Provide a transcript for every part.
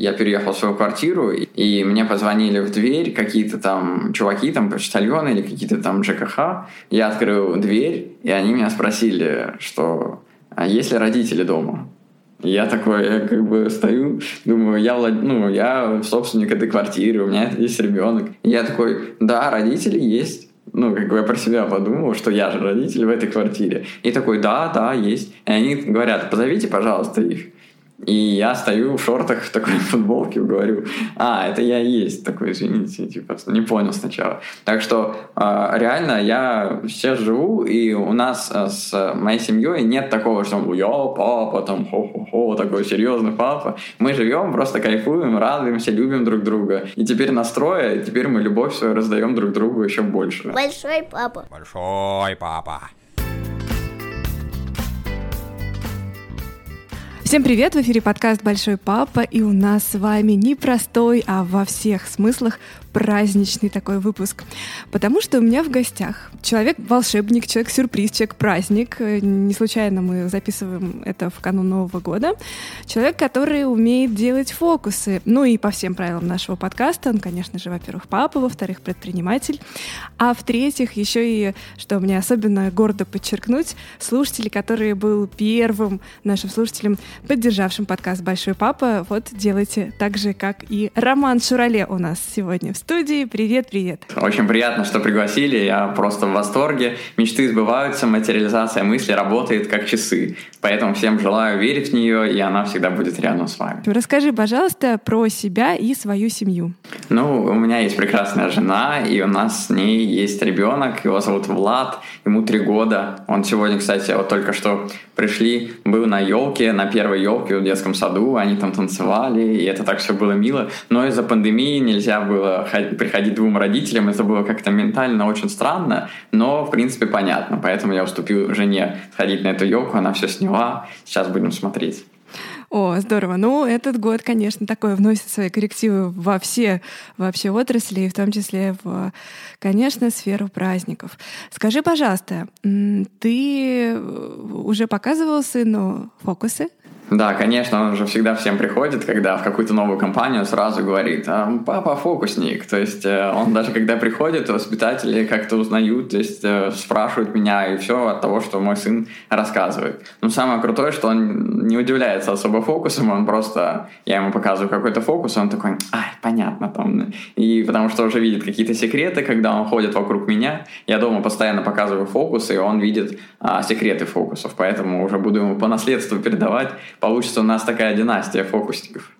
я переехал в свою квартиру, и мне позвонили в дверь какие-то там чуваки, там почтальоны или какие-то там ЖКХ. Я открыл дверь, и они меня спросили, что а есть ли родители дома? Я такой, я как бы стою, думаю, я собственник этой квартиры, у меня есть ребенок. И я такой, да, родители есть. Ну, как бы я про себя подумал, что я же родитель в этой квартире. И такой, да, есть. И они говорят, позовите, пожалуйста, их. И я стою в шортах, в такой футболке, говорю, это я есть. Такой, извините, типа, не понял сначала. Так что реально я сейчас живу, и у нас с моей семьей нет такого, что я папа, там, хо-хо-хо, такой серьезный папа. Мы живем, просто кайфуем, радуемся, любим друг друга. И теперь настрое, теперь мы любовь свою раздаем друг другу еще больше. Большой папа. Большой папа. Всем привет! В эфире подкаст «Большой папа», и у нас с вами не простой, а во всех смыслах праздничный такой выпуск. Потому что у меня в гостях человек-волшебник, человек-сюрприз, человек-праздник. Не случайно мы записываем это в канун Нового года. Человек, который умеет делать фокусы. Ну и по всем правилам нашего подкаста он, конечно же, во-первых, папа, во-вторых, предприниматель. А в-третьих, еще и, что мне особенно гордо подчеркнуть, слушатель, который был первым нашим слушателем, поддержавшим подкаст «Большой папа». Вот делайте так же, как и Роман Шуроле у нас сегодня в студии. Привет! Очень приятно, что пригласили. Я просто в восторге. Мечты сбываются, материализация мысли работает как часы. Поэтому всем желаю верить в нее, и она всегда будет рядом с вами. Расскажи, пожалуйста, про себя и свою семью. У меня есть прекрасная жена, и у нас с ней есть ребенок. Его зовут Влад, ему 3 года. Он сегодня, кстати, вот только что пришли, был на елке, на первой елке в детском саду, они там танцевали, и это так все было мило. Но из-за пандемии нельзя было приходить 2 родителям, это было как-то ментально очень странно, но в принципе понятно. Поэтому я уступил жене сходить на эту елку, она все сняла, сейчас будем смотреть. О, здорово. Этот год, конечно, такое вносит свои коррективы во все вообще отрасли, в том числе в, конечно, сферу праздников. Скажи, пожалуйста, ты уже показывал сыну фокусы? Да, конечно, он же всегда всем приходит, когда в какую-то новую компанию сразу говорит, папа фокусник. То есть он даже когда приходит, воспитатели как-то узнают, то есть спрашивают меня, и все от того, что мой сын рассказывает. Самое крутое, что он не удивляется особо фокусом, он просто, я ему показываю какой-то фокус, он такой, понятно там. И потому что уже видит какие-то секреты, когда он ходит вокруг меня, я дома постоянно показываю фокусы, и он видит секреты фокусов, поэтому уже буду ему по наследству передавать. Получится у нас такая династия фокусников.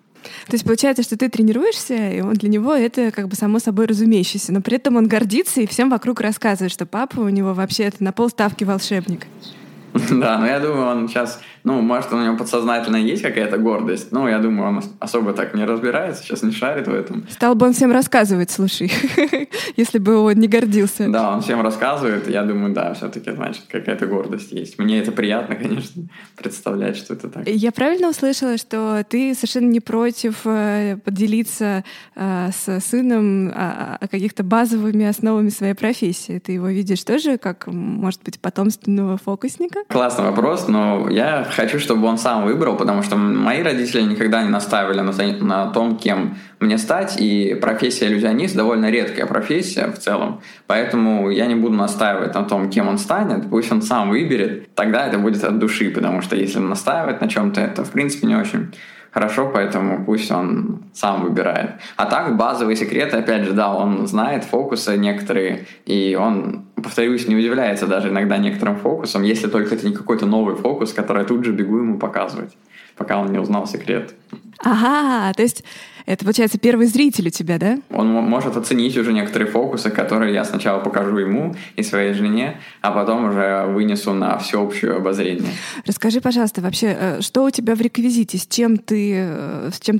То есть получается, что ты тренируешься, и для него это как бы само собой разумеющееся, но при этом он гордится и всем вокруг рассказывает, что папа у него вообще это на полставки волшебник. Да, я думаю, он сейчас, может, у него подсознательно есть какая-то гордость, я думаю, он особо так не разбирается, сейчас не шарит в этом. Стал бы он всем рассказывать, слушай, если бы он не гордился. Да, он всем рассказывает, я думаю, да, все-таки, значит, какая-то гордость есть. Мне это приятно, конечно, представлять, что это так. Я правильно услышала, что ты совершенно не против поделиться с сыном каких-то базовыми основами своей профессии? Ты его видишь тоже как, может быть, потомственного фокусника? Классный вопрос, но я хочу, чтобы он сам выбрал, потому что мои родители никогда не наставили на том, кем мне стать, и профессия иллюзионист довольно редкая профессия в целом, поэтому я не буду настаивать на том, кем он станет, пусть он сам выберет, тогда это будет от души, потому что если он настаивает на чем-то, это в принципе не очень хорошо, поэтому пусть он сам выбирает. А так, базовые секреты, опять же, он знает фокусы некоторые, и он, повторюсь, не удивляется даже иногда некоторым фокусом, если только это не какой-то новый фокус, который я тут же бегу ему показывать, пока он не узнал секрет. Ага, то есть это, получается, первый зритель у тебя, да? Он может оценить уже некоторые фокусы, которые я сначала покажу ему и своей жене, а потом уже вынесу на всеобщее обозрение. Расскажи, пожалуйста, вообще, что у тебя в реквизите, с чем ты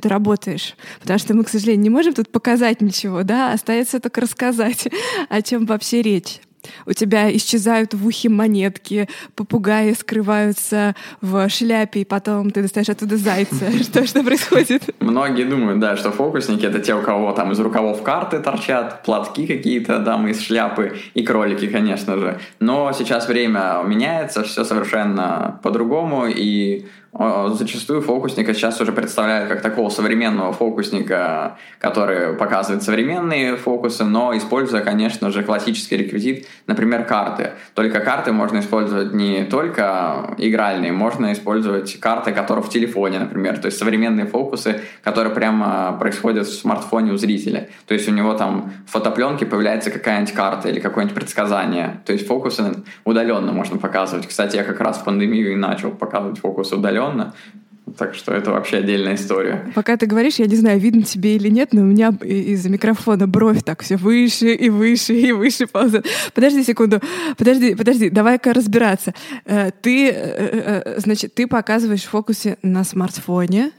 работаешь? Потому что мы, к сожалению, не можем тут показать ничего, да? Остается только рассказать, о чем вообще речь. У тебя исчезают в ухе монетки, попугаи скрываются в шляпе, и потом ты достаешь оттуда зайца. Что происходит? Многие думают, да, что фокусники — это те, у кого там из рукавов карты торчат, платки какие-то там из шляпы и кролики, конечно же. Но сейчас время меняется, все совершенно по-другому, и Зачастую фокусника сейчас уже представляют как такого современного фокусника, который показывает современные фокусы, но используя, конечно же, классический реквизит, например, карты. Только карты можно использовать не только игральные, можно использовать карты, которые в телефоне, например. То есть современные фокусы, которые прямо происходят в смартфоне у зрителя. То есть у него там в фотопленке появляется какая-нибудь карта или какое-нибудь предсказание. То есть фокусы удаленно можно показывать. Кстати, я как раз в пандемию и начал показывать фокусы удаленно. Так что это вообще отдельная история. Пока ты говоришь, я не знаю, видно тебе или нет, но у меня из-за микрофона бровь так все выше и выше и выше ползет. Подожди секунду, подожди, давай-ка разбираться. Ты показываешь фокусы на смартфоне.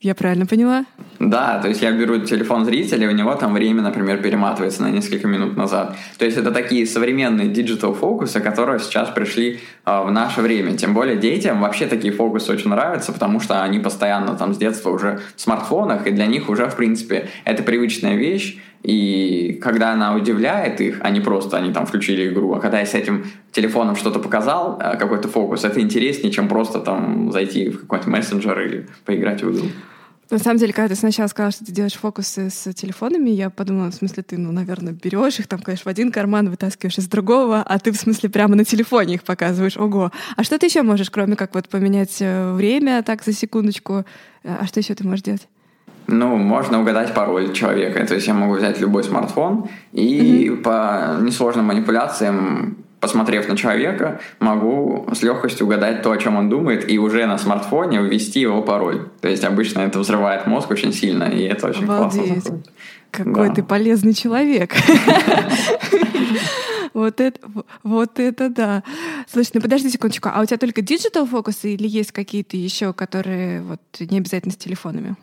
Я правильно поняла? Да, то есть я беру телефон зрителя, у него там время, например, перематывается на несколько минут назад. То есть это такие современные диджитал-фокусы, которые сейчас пришли в наше время. Тем более детям вообще такие фокусы очень нравятся, потому что они постоянно там с детства уже в смартфонах, и для них уже, в принципе, это привычная вещь. И когда она удивляет их, а не просто они там включили игру, а когда я с этим телефоном что-то показал, какой-то фокус, это интереснее, чем просто там зайти в какой-то мессенджер или поиграть в игру. На самом деле, когда ты сначала сказала, что ты делаешь фокусы с телефонами, я подумала, в смысле, ты, наверное, берешь их, там, конечно, в один карман вытаскиваешь из другого, а ты, в смысле, прямо на телефоне их показываешь. Ого! А что ты еще можешь, кроме как вот поменять время так за секундочку? А что еще ты можешь делать? Можно угадать пароль человека. То есть я могу взять любой смартфон и по несложным манипуляциям, посмотрев на человека, могу с легкостью угадать то, о чем он думает, и уже на смартфоне ввести его пароль. То есть обычно это взрывает мозг очень сильно, и это очень Обалдеть. Классно. Какой ты полезный человек. Вот это да. Слушай, подожди секундочку, а у тебя только диджитал-фокусы или есть какие-то еще, которые вот не обязательно с телефонами?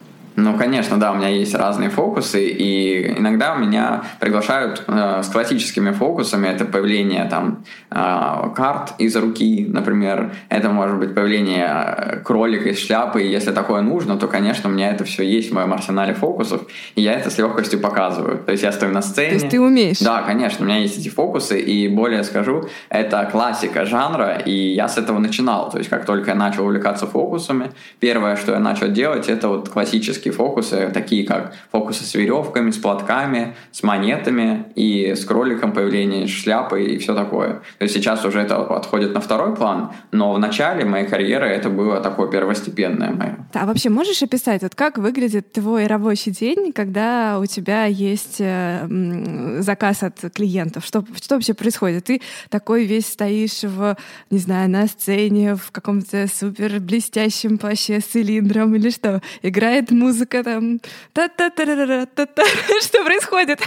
Конечно, да, у меня есть разные фокусы, и иногда меня приглашают с классическими фокусами. Это появление там карт из руки, например. Это может быть появление кролика из шляпы, и если такое нужно, то, конечно, у меня это все есть в моем арсенале фокусов, и я это с легкостью показываю. То есть я стою на сцене. То есть ты умеешь? Да, конечно, у меня есть эти фокусы, и более скажу, это классика жанра, и я с этого начинал. То есть как только я начал увлекаться фокусами, первое, что я начал делать, это вот классические фокусы, такие как фокусы с веревками, с платками, с монетами и с кроликом, появление шляпы и все такое. То есть сейчас уже это отходит на второй план, но в начале моей карьеры это было такое первостепенное мое. А вообще можешь описать, вот как выглядит твой рабочий день, когда у тебя есть заказ от клиентов? Что вообще происходит? Ты такой весь стоишь на сцене, в каком-то супер блестящем плаще с цилиндром или что? Играет музыка там. Что происходит?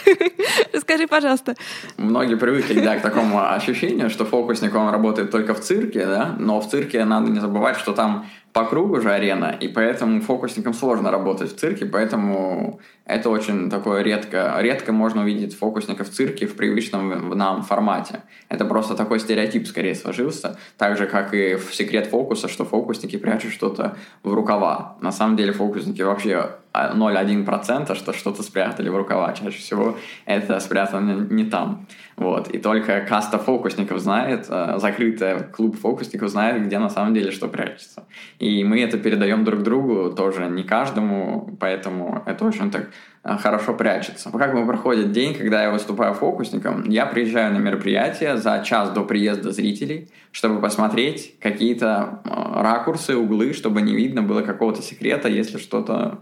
Расскажи, пожалуйста. Многие привыкли, да, к такому ощущению, что фокусник, он работает только в цирке, да, но в цирке надо не забывать, что там по кругу же арена, и поэтому фокусникам сложно работать в цирке, поэтому это очень такое редко можно увидеть фокусника в цирке в привычном нам формате. Это просто такой стереотип скорее сложился, так же, как и в секрет фокуса, что фокусники прячут что-то в рукава. На самом деле фокусники вообще 0,1%, что что-то спрятали в рукава. Чаще всего это спрятано не там. Вот. И только каста фокусников знает, закрытый клуб фокусников знает, где на самом деле что прячется. И мы это передаем друг другу, тоже не каждому, поэтому это очень так хорошо прячется. Как проходит день, когда я выступаю фокусником? Я приезжаю на мероприятие за час до приезда зрителей, чтобы посмотреть какие-то ракурсы, углы, чтобы не видно было какого-то секрета, если что-то,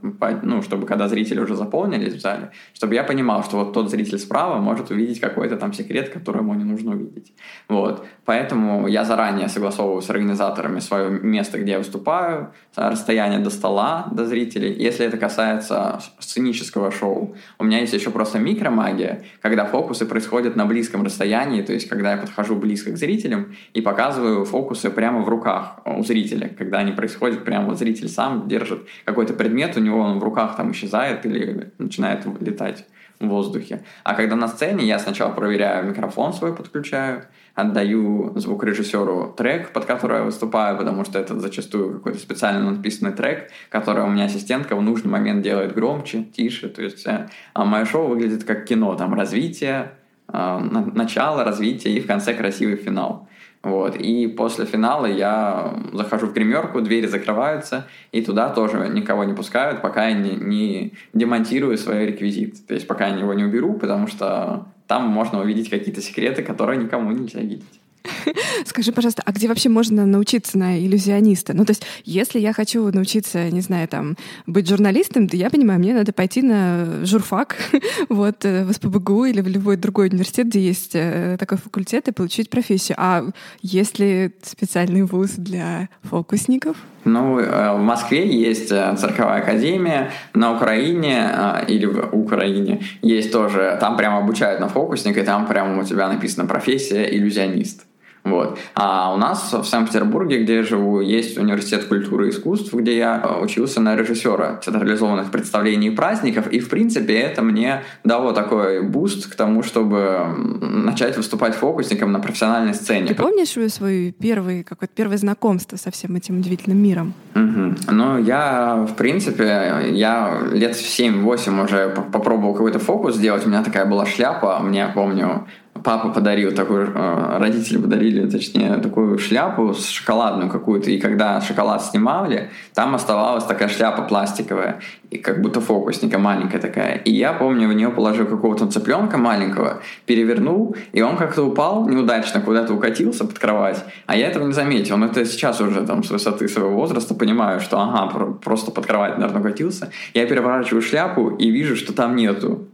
чтобы когда зрители уже заполнились в зале, чтобы я понимал, что вот тот зритель справа может увидеть какой-то там секрет, который ему не нужно увидеть. Вот. Поэтому я заранее согласовываю с организаторами свое место, где я выступаю, расстояние до стола, до зрителей. Если это касается сценического шоу. У меня есть еще просто микромагия, когда фокусы происходят на близком расстоянии, то есть когда я подхожу близко к зрителям и показываю фокусы прямо в руках у зрителя, когда они происходят прямо, вот зритель сам держит какой-то предмет, у него он в руках там исчезает или начинает летать в воздухе. А когда на сцене, я сначала проверяю микрофон свой, подключаю, отдаю звукорежиссеру трек, под который я выступаю, потому что это зачастую какой-то специально написанный трек, который у меня ассистентка в нужный момент делает громче, тише. То есть мое шоу выглядит как кино, там развитие, начало, развитие и в конце красивый финал. Вот. И после финала я захожу в гримерку, двери закрываются, и туда тоже никого не пускают, пока я не демонтирую свой реквизит. То есть пока я его не уберу, потому что там можно увидеть какие-то секреты, которые никому нельзя видеть. Скажи, пожалуйста, а где вообще можно научиться на иллюзиониста? Ну, то есть, если я хочу научиться, не знаю, там, быть журналистом, то я понимаю, мне надо пойти на журфак, вот, в СПбГУ или в любой другой университет, где есть такой факультет, и получить профессию. А есть ли специальный вуз для фокусников? Ну, в Москве есть цирковая академия, на Украине или в Украине есть тоже, там прямо обучают на фокусника, и там прямо у тебя написано профессия иллюзионист. Вот. А у нас в Санкт-Петербурге, где я живу, есть университет культуры и искусств, где я учился на режиссера театрализованных представлений и праздников, и, в принципе, это мне дало такой буст к тому, чтобы начать выступать фокусником на профессиональной сцене. Ты помнишь свое первое знакомство со всем этим удивительным миром? Угу. Ну, я, в принципе, лет 7-8 уже попробовал какой-то фокус сделать, у меня такая была шляпа, мне, помню, папа подарил такую, родители подарили, точнее, такую шляпу с шоколадную какую-то, и когда шоколад снимали, там оставалась такая шляпа пластиковая, и как будто фокусника маленькая такая. И я помню, в нее положил какого-то цыпленка маленького, перевернул, и он как-то упал неудачно, куда-то укатился под кровать, а я этого не заметил. Но это сейчас уже там с высоты своего возраста понимаю, что просто под кровать, наверное, укатился. Я переворачиваю шляпу и вижу, что там нету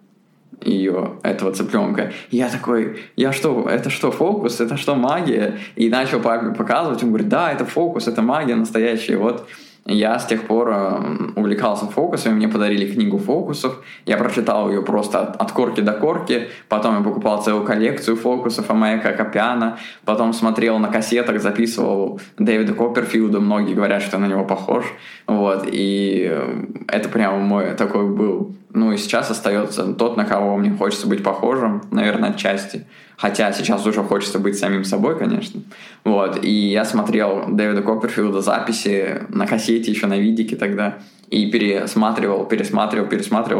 ее, этого цыпленка. Я такой, это что, фокус? Это что, магия? И начал папе показывать, он говорит, да, это фокус, это магия настоящая. Вот я с тех пор увлекался фокусами, мне подарили книгу фокусов, я прочитал ее просто от корки до корки, потом я покупал целую коллекцию фокусов Амаяка Капиана, потом смотрел на кассетах, записывал Дэвида Копперфилда, многие говорят, что я на него похож, вот, и это прямо мой такой был. Ну и сейчас остается тот, на кого мне хочется быть похожим, наверное, отчасти. Хотя сейчас уже хочется быть самим собой, конечно. Вот. И я смотрел Дэвида Копперфилда записи на кассете, еще на видике тогда, и пересматривал,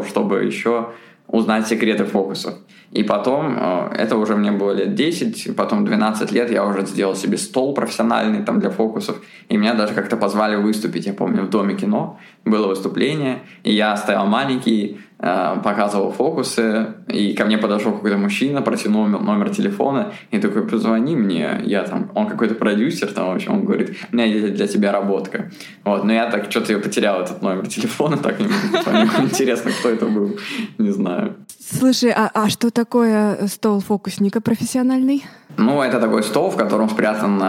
чтобы еще узнать секреты фокусов. И потом, это уже мне было лет 10, потом 12 лет, я уже сделал себе стол профессиональный там для фокусов, и меня даже как-то позвали выступить, я помню, в Доме кино было выступление, и я стоял маленький, показывал фокусы, и ко мне подошел какой-то мужчина, протянул номер телефона, и такой, позвони мне, я там, он какой-то продюсер, там, в общем, он говорит, у меня есть для тебя работка. Вот, но я так что-то потерял этот номер телефона, так не понял, интересно, кто это был, не знаю. Слушай, а что такое стол фокусника профессиональный? Ну, это такой стол, в котором спрятан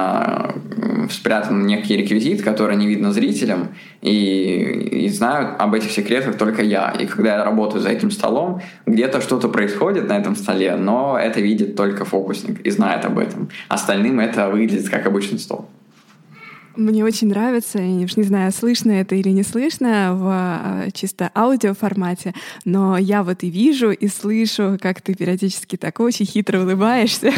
некий реквизит, который не видно зрителям, и знаю об этих секретах только я. И когда я работаю за этим столом, где-то что-то происходит на этом столе, но это видит только фокусник и знает об этом. Остальным это выглядит как обычный стол. Мне очень нравится, я уж не знаю, слышно это или не слышно в чисто аудиоформате, но я вот и вижу, и слышу, как ты периодически так очень хитро улыбаешься.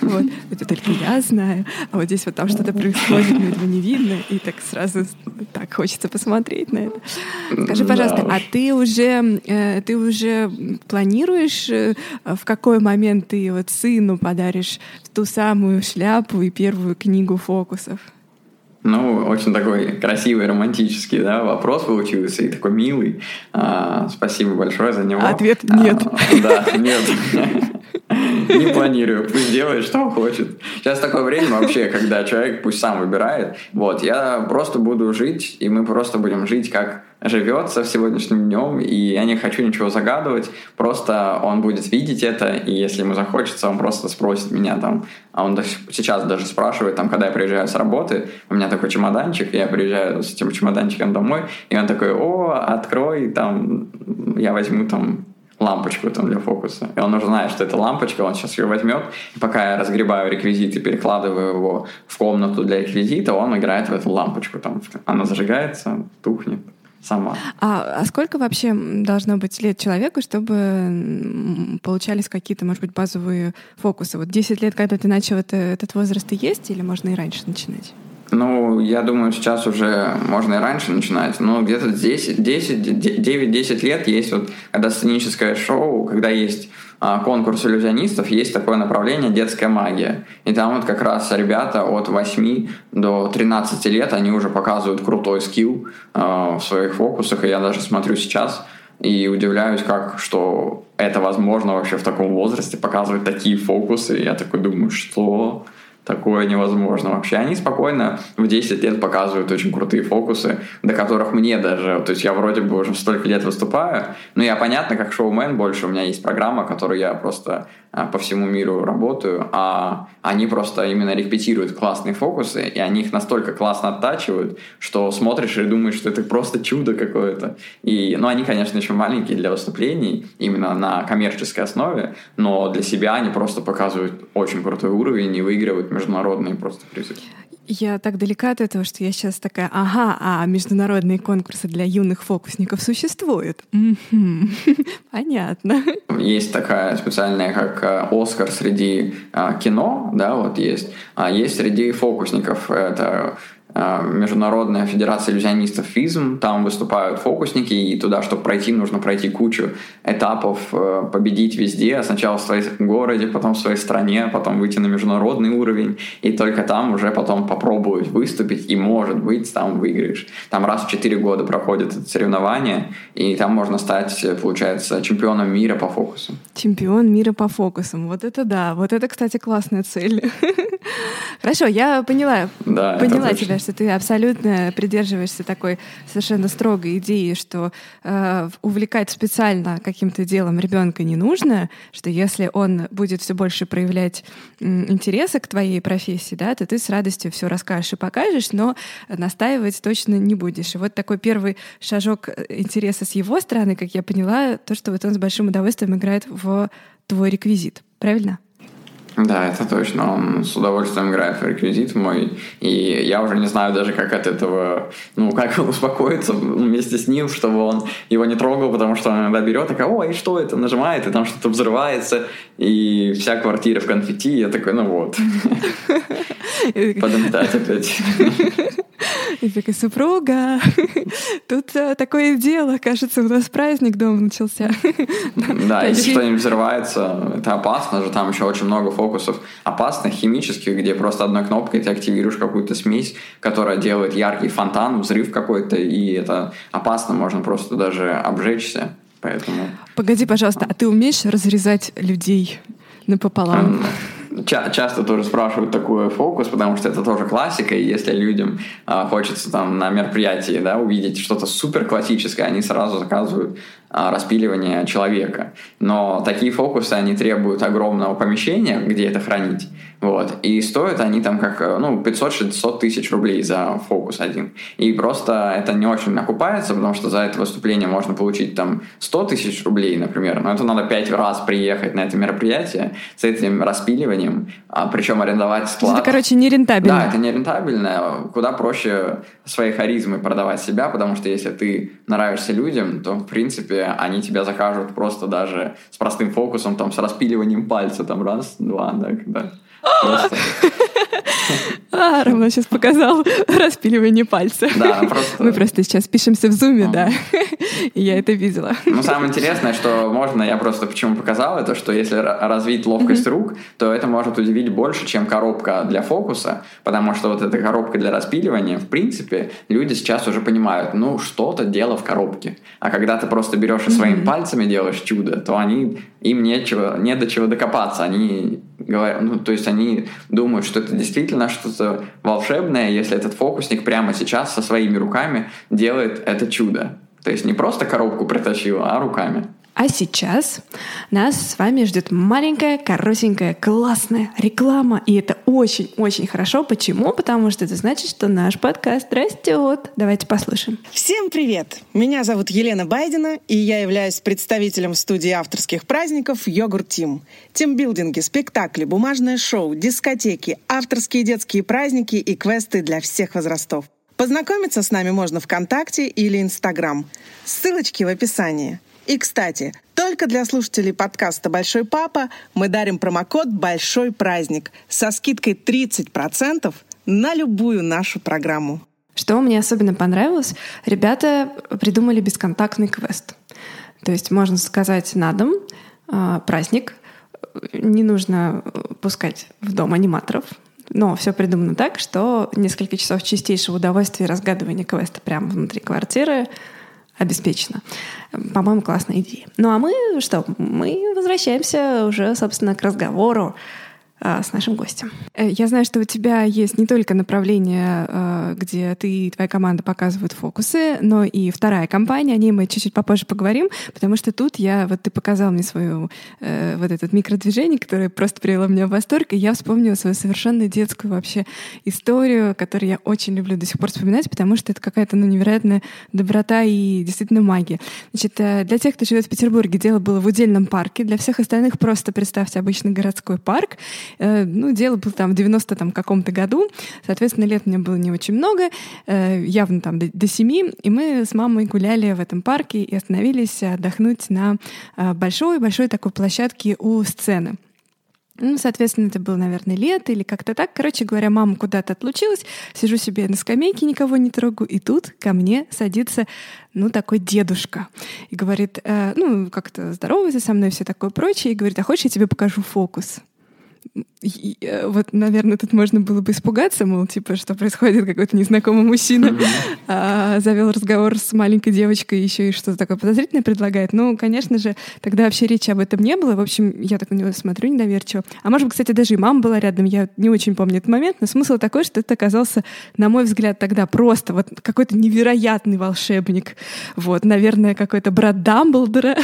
Вот. Это только я знаю. А вот здесь вот там что-то происходит, но этого не видно, и так сразу так хочется посмотреть на это. Скажи, пожалуйста, а ты уже планируешь, в какой момент ты вот сыну подаришь ту самую шляпу и первую книгу фокусов? Ну, очень такой красивый, романтический, да, вопрос получился, и такой милый. Спасибо большое за него. Ответ нет. Да, нет. Не планирую, пусть делает, что хочет. Сейчас такое время вообще, когда человек пусть сам выбирает. Вот, я просто буду жить, и мы просто будем жить, как живется сегодняшним днем, и я не хочу ничего загадывать, просто он будет видеть это, и если ему захочется, он просто спросит меня там, а он сейчас даже спрашивает, там, когда я приезжаю с работы, у меня такой чемоданчик, я приезжаю с этим чемоданчиком домой, и он такой, открой, там, я возьму там лампочку там для фокуса. И он уже знает, что это лампочка, он сейчас ее возьмет. И пока я разгребаю реквизит и перекладываю его в комнату для реквизита, он играет в эту лампочку. Там она зажигается, тухнет сама. А сколько вообще должно быть лет человеку, чтобы получались какие-то, может быть, базовые фокусы? Вот 10 лет, когда ты начал, этот возраст и есть, или можно и раньше начинать? Ну, я думаю, сейчас уже можно и раньше начинать, но где-то 9-10 лет есть вот, когда сценическое шоу, когда есть конкурс иллюзионистов, есть такое направление «Детская магия». И там вот как раз ребята от 8 до 13 лет, они уже показывают крутой скилл в своих фокусах, и я даже смотрю сейчас и удивляюсь, как, что это возможно вообще в таком возрасте, показывать такие фокусы, и я такой думаю, что... Такое невозможно вообще. Они спокойно в 10 лет показывают очень крутые фокусы, до которых мне даже... То есть я вроде бы уже столько лет выступаю, но я, понятно, как шоумен больше. У меня есть программа, которую я просто по всему миру работаю, а они просто именно репетируют классные фокусы, и они их настолько классно оттачивают, что смотришь и думаешь, что это просто чудо какое-то. И, ну, они, конечно, еще маленькие для выступлений, именно на коммерческой основе, но для себя они просто показывают очень крутой уровень и выигрывают международные просто призы. Я так далека от этого, что я сейчас такая, международные конкурсы для юных фокусников существуют. Понятно. Есть такая специальная, как Оскар среди кино, да, вот есть, а есть среди фокусников, это Международная федерация иллюзионистов ФИЗМ, там выступают фокусники, и туда, чтобы пройти, нужно пройти кучу этапов, победить везде, сначала в своем городе, потом в своей стране, потом выйти на международный уровень, и только там уже потом попробовать выступить, и, может быть, там выиграешь. Там раз в 4 года проходит это соревнование, и там можно стать, получается, чемпионом мира по фокусам. Чемпион мира по фокусам, вот это да, вот это, кстати, классная цель. Хорошо, я поняла, тебя, что ты абсолютно придерживаешься такой совершенно строгой идеи, что увлекать специально каким-то делом ребенка не нужно, что если он будет все больше проявлять интереса к твоей профессии, да, то ты с радостью все расскажешь и покажешь, но настаивать точно не будешь. И вот такой первый шажок интереса с его стороны, как я поняла, то, что вот он с большим удовольствием играет в твой реквизит. Правильно? Да, это точно. Он с удовольствием играет в реквизит мой. И я уже не знаю даже, как от этого... Ну, как успокоиться вместе с ним, чтобы он его не трогал, потому что он иногда берет, такая, ой, что это? Нажимает, и там что-то взрывается, и вся квартира в конфетти. И я такой, ну вот. Подметать опять. И такая, супруга, тут такое дело, кажется, у нас праздник дома начался. Да, если что-нибудь взрывается, это опасно же, там еще очень много фокусов опасных, химических, где просто одной кнопкой ты активируешь какую-то смесь, которая делает яркий фонтан, взрыв какой-то, и это опасно, можно просто даже обжечься, поэтому... Погоди, пожалуйста, а ты умеешь разрезать людей напополам? Часто тоже спрашивают такой фокус, потому что это тоже классика, и если людям хочется там на мероприятии, да, увидеть что-то супер классическое, они сразу заказывают распиливание человека. Но такие фокусы, они требуют огромного помещения, где это хранить. Вот. И стоят они там как, ну, 500-600 тысяч рублей за фокус один. И просто это не очень окупается, потому что за это выступление можно получить там 100 тысяч рублей, например. Но это надо 5 раз приехать на это мероприятие с этим распиливанием, причем арендовать склад. Это, короче, нерентабельно. Да, это нерентабельно. Куда проще своей харизмой продавать себя, потому что если ты нравишься людям, то, в принципе, они тебя закажут просто даже с простым фокусом, там, с распиливанием пальца, там, раз, два, да, когда... Просто... Роман сейчас показал распиливание пальца. Да, просто... Мы просто сейчас пишемся в зуме, да, и я это видела. Ну, самое интересное, что можно, я просто почему показал, это что если развить ловкость рук, то это может удивить больше, чем коробка для фокуса, потому что вот эта коробка для распиливания, в принципе, люди сейчас уже понимают, ну, что-то дело в коробке. А когда ты просто берешь и своими пальцами делаешь чудо, то они, им не до чего докопаться, они говорят, ну, то есть они думают, что это действительно что-то волшебное, если этот фокусник прямо сейчас со своими руками делает это чудо. То есть не просто коробку притащил, а руками. А сейчас нас с вами ждет маленькая, коротенькая, классная реклама. И это очень-очень хорошо. Почему? Потому что это значит, что наш подкаст растет. Давайте послушаем. Всем привет! Меня зовут Елена Байдина, и я являюсь представителем студии авторских праздников «Йогурт Тим». Тимбилдинги, спектакли, бумажное шоу, дискотеки, авторские детские праздники и квесты для всех возрастов. Познакомиться с нами можно ВКонтакте или Инстаграм. Ссылочки в описании. И, кстати, только для слушателей подкаста «Большой папа» мы дарим промокод «Большой праздник» со скидкой 30% на любую нашу программу. Что мне особенно понравилось, ребята придумали бесконтактный квест. То есть можно заказать на дом праздник, не нужно пускать в дом аниматоров, но все придумано так, что несколько часов чистейшего удовольствия и разгадывания квеста прямо внутри квартиры обеспечено. По-моему, классная идея. Ну а мы что? Мы возвращаемся уже, собственно, к разговору с нашим гостем. Я знаю, что у тебя есть не только направление, где ты и твоя команда показывают фокусы, но и вторая компания, о ней мы чуть-чуть попозже поговорим, потому что тут ты показал мне свое вот это микродвижение, которое просто привело меня в восторг, и я вспомнила свою совершенно детскую вообще историю, которую я очень люблю до сих пор вспоминать, потому что это какая-то невероятная доброта и действительно магия. Значит, для тех, кто живет в Петербурге, дело было в удельном парке, для всех остальных просто представьте обычный городской парк. Дело было там в 90-м каком-то году. Соответственно, лет мне было не очень много, явно там до 7. И мы с мамой гуляли в этом парке и остановились отдохнуть на большой-большой такой площадке у сцены. Соответственно, это было, наверное, лето или как-то так. Короче говоря, мама куда-то отлучилась, сижу себе на скамейке, никого не трогаю, и тут ко мне садится, такой дедушка. И говорит, как-то здоровается со мной, все такое прочее, и говорит, а хочешь, я тебе покажу фокус? Наверное, тут можно было бы испугаться, мол, типа, что происходит, какой-то незнакомый мужчина завел разговор с маленькой девочкой, еще и что-то такое подозрительное предлагает. Конечно же, тогда вообще речи об этом не было. В общем, я так на него смотрю недоверчиво. А может быть, кстати, даже и мама была рядом, я не очень помню этот момент, но смысл такой, что это оказался, на мой взгляд, тогда просто какой-то невероятный волшебник. Наверное, какой-то брат Дамблдора.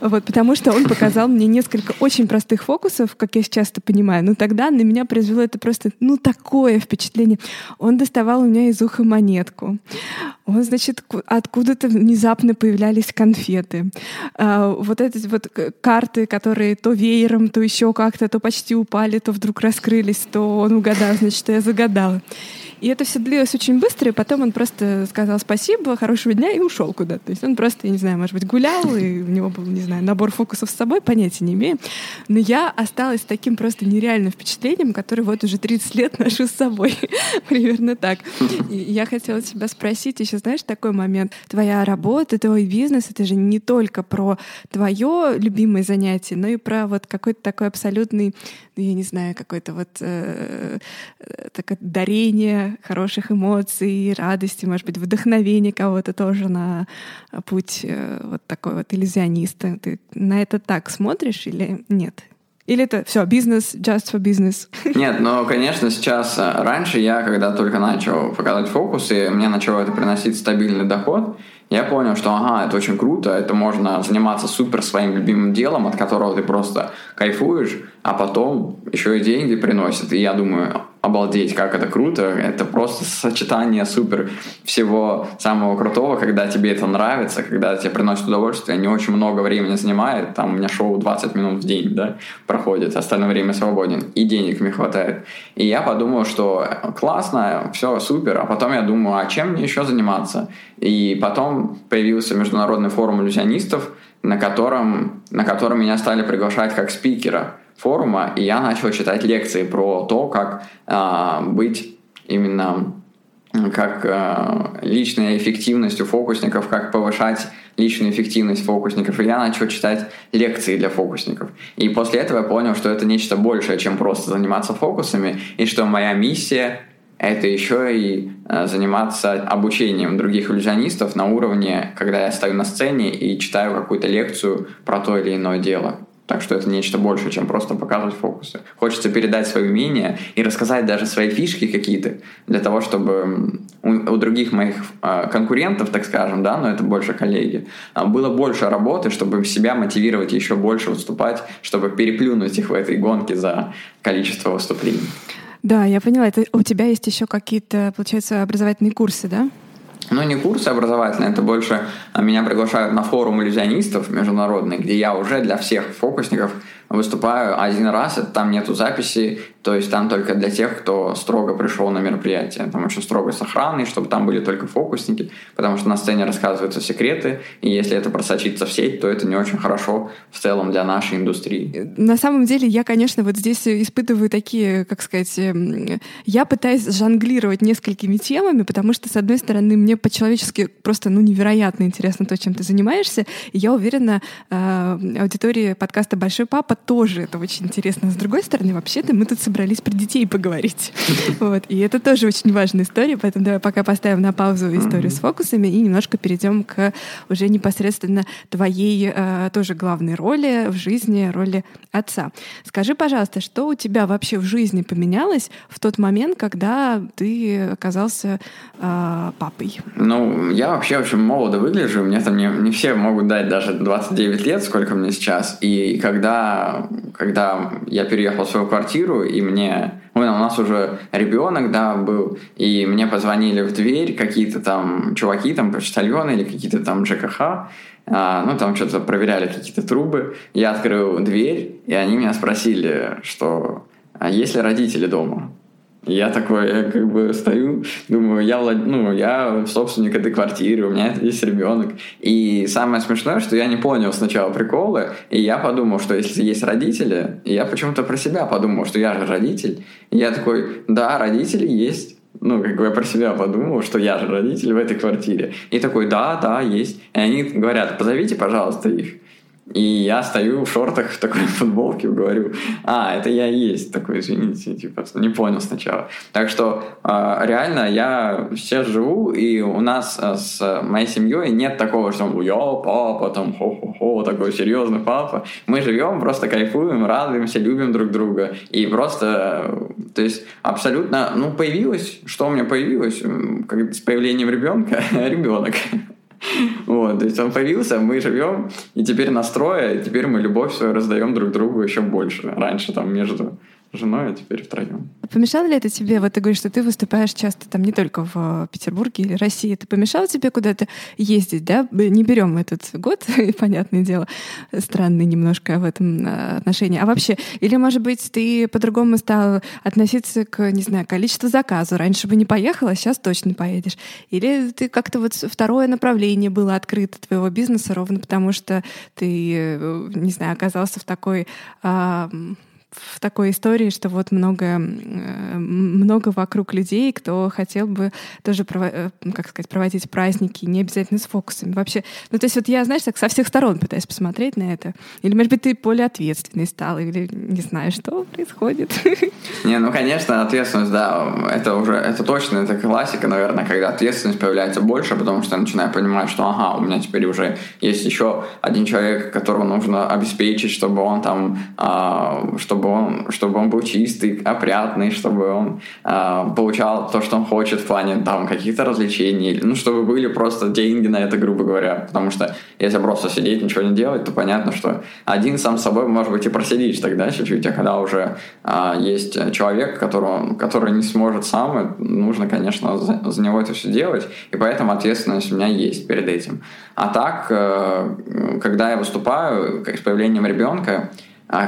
Потому что он показал мне несколько очень простых фокусов, как я сейчас понимаю. Тогда на меня произвело это просто такое впечатление. Он доставал у меня из уха монетку. Он, значит, откуда-то внезапно появлялись конфеты. Эти карты, которые то веером, то еще как-то, то почти упали, то вдруг раскрылись, то он угадал, значит, я загадала. И это все длилось очень быстро, и потом он просто сказал спасибо, хорошего дня, и ушел куда-то. То есть он просто, я не знаю, может быть, гулял, и у него был, не знаю, набор фокусов с собой, понятия не имею. Но я осталась таким просто нереальным впечатлением, которое уже 30 лет ношу с собой. Примерно так. И я хотела тебя спросить, еще знаешь такой момент? Твоя работа, твой бизнес, это же не только про твое любимое занятие, но и про какой-то такой абсолютный, я не знаю, какое-то такое дарение хороших эмоций, радости, может быть, вдохновения кого-то тоже на путь такой иллюзиониста. Ты на это так смотришь или нет? Или это все бизнес, just for business? Нет, конечно, сейчас раньше я, когда только начал показывать фокусы, мне начало это приносить стабильный доход. Я понял, что это очень круто, это можно заниматься супер своим любимым делом, от которого ты просто кайфуешь, а потом еще и деньги приносит. И я думаю, обалдеть, как это круто, это просто сочетание супер всего самого крутого, когда тебе это нравится, когда тебе приносит удовольствие, не очень много времени занимает, там у меня шоу 20 минут в день, да, проходит, остальное время свободен, и денег мне хватает. И я подумал, что классно, все супер, а потом я думаю, а чем мне еще заниматься? И потом появился международный форум иллюзионистов, на котором меня стали приглашать как спикера форума, и я начал читать лекции про то, как быть именно как личной эффективностью фокусников, как повышать личную эффективность фокусников, и я начал читать лекции для фокусников. И после этого я понял, что это нечто большее, чем просто заниматься фокусами, и что моя миссия — это еще и заниматься обучением других иллюзионистов на уровне, когда я стою на сцене и читаю какую-то лекцию про то или иное дело. Так что это нечто больше, чем просто показывать фокусы. Хочется передать свои умения и рассказать даже свои фишки какие-то, для того, чтобы у других моих конкурентов, так скажем, да, но это больше коллеги, было больше работы, чтобы себя мотивировать еще больше выступать, чтобы переплюнуть их в этой гонке за количество выступлений. Да, я поняла. Это у тебя есть еще какие-то, получается, образовательные курсы, да? Не курсы образовательные, это больше меня приглашают на форум иллюзионистов международный, где я уже для всех фокусников выступаю один раз, там нету записи, то есть там только для тех, кто строго пришел на мероприятие. Там очень строго с охраной, чтобы там были только фокусники, потому что на сцене рассказываются секреты, и если это просочится в сеть, то это не очень хорошо в целом для нашей индустрии. На самом деле я, конечно, вот здесь испытываю такие, как сказать, я пытаюсь жонглировать несколькими темами, потому что, с одной стороны, мне по-человечески просто невероятно интересно то, чем ты занимаешься, и я уверена, аудитории подкаста «Большой папа» тоже это очень интересно. С другой стороны, вообще-то мы тут собрались про детей поговорить. Вот. И это тоже очень важная история, поэтому давай пока поставим на паузу историю с фокусами и немножко перейдем к уже непосредственно твоей тоже главной роли в жизни, роли отца. Скажи, пожалуйста, что у тебя вообще в жизни поменялось в тот момент, когда ты оказался папой? Ну, я вообще очень молодо выгляжу, мне там не все могут дать даже 29 лет, сколько мне сейчас, и когда я переехал в свою квартиру, и у нас уже ребенок, да, был, и мне позвонили в дверь какие-то там чуваки, там почтальоны или какие-то там ЖКХ, там что-то проверяли какие-то трубы, я открыл дверь, и они меня спросили, что а есть ли родители дома? Я такой, я как бы стою, думаю, я собственник этой квартиры, у меня есть ребенок. И самое смешное, что я не понял сначала приколы, и я подумал, что если есть родители, я почему-то про себя подумал, что я же родитель. И я такой, да, родители есть. Я про себя подумал, что я же родитель в этой квартире. И такой, да, есть. И они говорят, позовите, пожалуйста, их. И я стою в шортах, в такой футболке, говорю, это я и есть, такой, извините, не понял сначала. Так что реально я сейчас живу, и у нас с моей семьей нет такого, что я папа, там, хо-хо-хо, такой серьезный папа. Мы живем, просто кайфуем, радуемся, любим друг друга. И просто, то есть абсолютно, появилось, что у меня появилось, с появлением ребенка, ребенок. Вот, то есть он появился, мы живем, и теперь настрое, и теперь мы любовь свою раздаем друг другу еще больше. Раньше там между женой, а теперь втроем. Помешало ли это тебе, вот ты говоришь, что ты выступаешь часто там не только в Петербурге или России, это помешало тебе куда-то ездить, да? Не берем этот год, понятное дело, странный немножко в этом отношении. А вообще, или, может быть, ты по-другому стал относиться к, не знаю, количеству заказов. Раньше бы не поехала, сейчас точно поедешь. Или ты как-то вот второе направление было открыто твоего бизнеса ровно потому, что ты, не знаю, оказался в такой истории, что вот много вокруг людей, кто хотел бы тоже, проводить праздники, не обязательно с фокусами. Вообще, то есть вот я, знаешь, так со всех сторон пытаюсь посмотреть на это. Или, может быть, ты более ответственный стал, или не знаю, что происходит. Не, конечно, ответственность, да, это точно, это классика, наверное, когда ответственность появляется больше, потому что я начинаю понимать, что, у меня теперь уже есть еще один человек, которого нужно обеспечить, чтобы он там, чтобы он был чистый, опрятный, чтобы он получал то, что он хочет в плане там каких-то развлечений, чтобы были просто деньги на это, грубо говоря, потому что если просто сидеть, ничего не делать, то понятно, что один сам с собой, может быть, и просидишь тогда чуть-чуть, а когда уже есть человек, который не сможет сам, нужно, конечно, за него это все делать, и поэтому ответственность у меня есть перед этим. А так, когда я выступаю с появлением ребенка,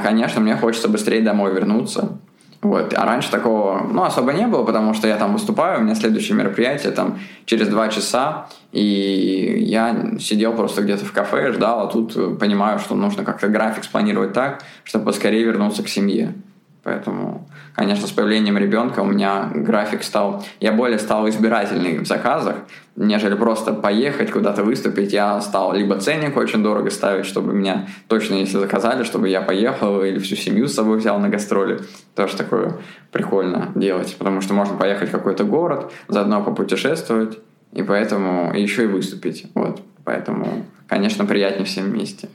конечно, мне хочется быстрее домой вернуться. Вот. А раньше такого особо не было, потому что я там выступаю, у меня следующее мероприятие там через 2 часа, и я сидел просто где-то в кафе, ждал, а тут понимаю, что нужно как-то график спланировать так, чтобы поскорее вернуться к семье. Поэтому, конечно, с появлением ребенка у меня график стал... Я более стал избирательный в заказах, нежели просто поехать куда-то выступить. Я стал либо ценник очень дорого ставить, чтобы меня точно, если заказали, чтобы я поехал или всю семью с собой взял на гастроли. Тоже такое прикольно делать, потому что можно поехать в какой-то город, заодно попутешествовать, и поэтому еще и выступить. Вот. Поэтому, конечно, приятнее всем вместе.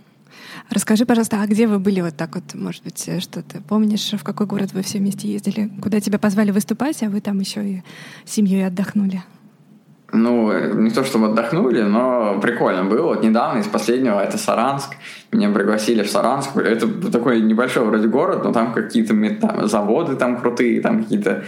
Расскажи, пожалуйста, а где вы были вот так вот, может быть, что ты помнишь, в какой город вы все вместе ездили, куда тебя позвали выступать, а вы там еще и с семьей отдохнули? Ну, не то чтобы отдохнули, но прикольно было. Вот недавно из последнего, это Саранск. Меня пригласили в Саранск. Это такой небольшой вроде город, но там какие-то заводы там крутые, там какие-то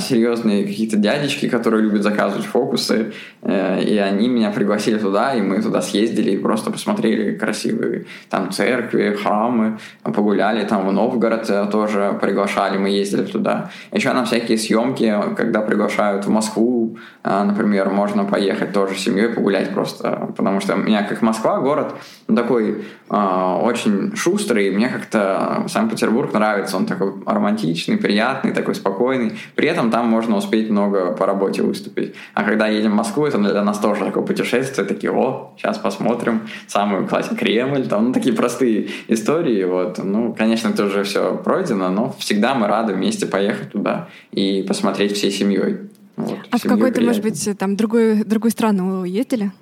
серьезные какие-то дядечки, которые любят заказывать фокусы. И они меня пригласили туда, и мы туда съездили и просто посмотрели красивые там церкви, храмы, погуляли. Там в Новгород тоже приглашали, мы ездили туда. Еще на всякие съемки, когда приглашают в Москву, например, можно поехать тоже с семьей погулять просто, потому что у меня как Москва город такой очень шустрый, и мне как-то Санкт-Петербург нравится, он такой романтичный, приятный, такой спокойный, при этом там можно успеть много по работе выступить, а когда едем в Москву, это для нас тоже такое путешествие, такие, о, сейчас посмотрим, самую классику Кремль, там, ну, такие простые истории, вот, ну, конечно, это уже все пройдено, но всегда мы рады вместе поехать туда и посмотреть всей семьей. Вот, а в какой-то, может быть, там другую страну ездили?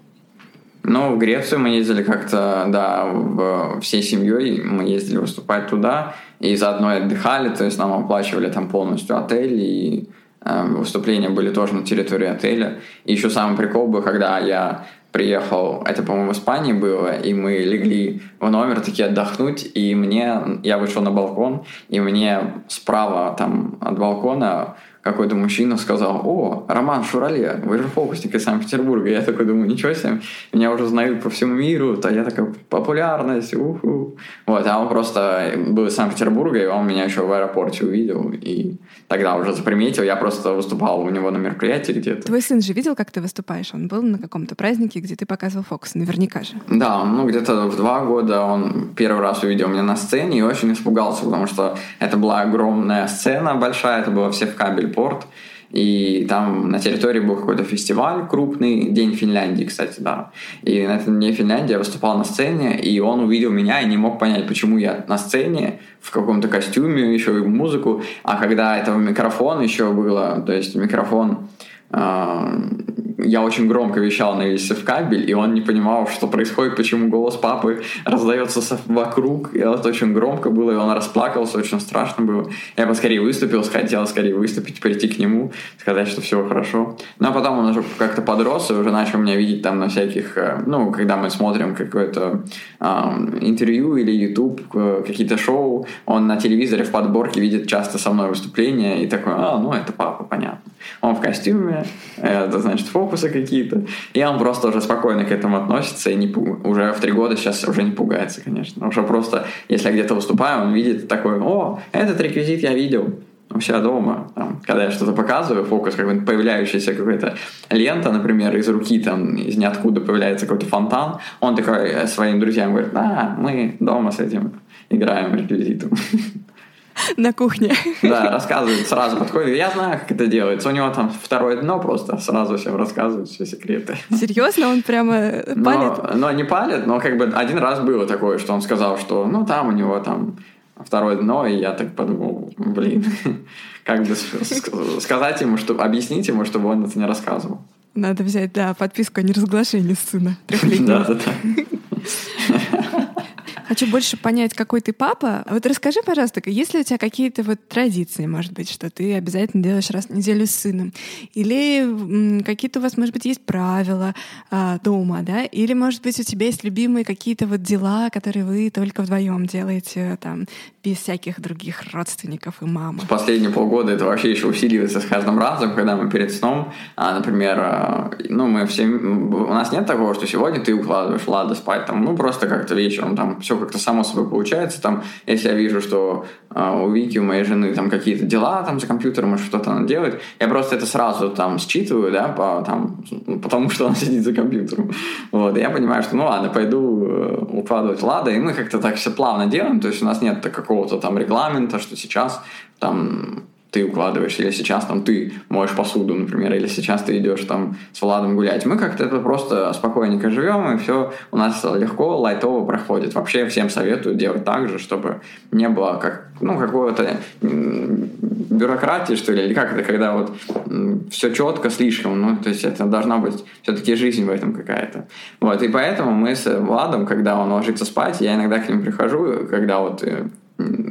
Ну, в Грецию мы ездили как-то, да, всей семьей мы ездили выступать туда, и заодно отдыхали, то есть нам оплачивали там полностью отель, и выступления были тоже на территории отеля. И еще самый прикол был, когда я приехал, это, по-моему, в Испании было, и мы легли в номер такие отдохнуть, и я вышел на балкон, и мне справа там от балкона какой-то мужчина сказал: «О, Роман Шуроле, вы же фокусник из Санкт-Петербурга». Я такой думаю, ничего себе, меня уже знают по всему миру, то я такая популярность, уху. Вот, а он просто был из Санкт-Петербурга, и он меня еще в аэропорте увидел, и тогда уже заприметил, я просто выступал у него на мероприятии где-то. Твой сын же видел, как ты выступаешь, он был на каком-то празднике, где ты показывал фокус, наверняка же. Да, ну где-то в 2 года он первый раз увидел меня на сцене и очень испугался, потому что это была огромная сцена, большая, это было все в кабель. И там на территории был какой-то фестиваль крупный, День Финляндии, кстати, да. И на этом Дне Финляндии я выступал на сцене, и он увидел меня и не мог понять, почему я на сцене в каком-то костюме, еще и музыку. А когда это в микрофон еще было, то есть микрофон... Я очень громко вещал на весь севкабель, и он не понимал, что происходит, почему голос папы раздается вокруг. И это очень громко было, и он расплакался, очень страшно было. Я поскорее выступил, хотел скорее выступить, прийти к нему, сказать, что все хорошо. Ну, а потом он уже как-то подрос и уже начал меня видеть там на всяких... Ну, когда мы смотрим какое-то интервью или YouTube, какие-то шоу, он на телевизоре в подборке видит часто со мной выступления и такой: «А, ну, это папа, понятно. Он в костюме, это значит фокусы какие-то». И он просто уже спокойно к этому относится, и уже в 3 года сейчас уже не пугается, конечно. Уже просто, если я где-то выступаю, он видит такой: «О, этот реквизит я видел у себя дома». Там, когда я что-то показываю, фокус, какой-то появляющаяся какая-то лента, например, из руки, там, из ниоткуда появляется какой-то фонтан, он такой своим друзьям говорит: «А, мы дома с этим играем реквизитом». На кухне. Да, рассказывает, сразу подходит. Я знаю, как это делается. У него там 2 дно просто, сразу всем рассказывают все секреты. Серьезно? Он прямо палит? Но не палит, но как бы один раз было такое, что он сказал, что ну там у него там 2 дно, и я так подумал, блин, как бы сказать ему, объяснить ему, чтобы он это не рассказывал. Надо взять, да, подписку о неразглашении сына 3-летнего. Да. Хочу больше понять, какой ты папа. Вот расскажи, пожалуйста, есть ли у тебя какие-то вот традиции, может быть, что ты обязательно делаешь раз в неделю с сыном? Или какие-то у вас, может быть, есть правила дома, да? Или, может быть, у тебя есть любимые какие-то вот дела, которые вы только вдвоем делаете, там, без всяких других родственников и мамы? В последние полгода это вообще еще усиливается с каждым разом, когда мы перед сном, например, ну, у нас нет такого, что сегодня ты укладываешь Ладу спать, там, ну, просто как-то вечером, там, все как-то само собой получается. Там, если я вижу, что у Вики, у моей жены, там какие-то дела там за компьютером и что-то она делает, я просто это сразу там считываю, да, потому что она сидит за компьютером. Вот, и я понимаю, что ну ладно, пойду укладывать Лада, и мы как-то так все плавно делаем, то есть у нас нет какого-то там регламента, что сейчас там ты укладываешь, или сейчас там ты моешь посуду, например, или сейчас ты идешь там с Владом гулять. Мы как-то это просто спокойненько живем, и все у нас легко, лайтово проходит. Вообще всем советую делать так же, чтобы не было какого-то бюрократии, что ли, или как это, когда вот все четко слишком, ну, то есть это должна быть все-таки жизнь в этом какая-то. Вот, и поэтому мы с Владом, когда он ложится спать, я иногда к ним прихожу, когда вот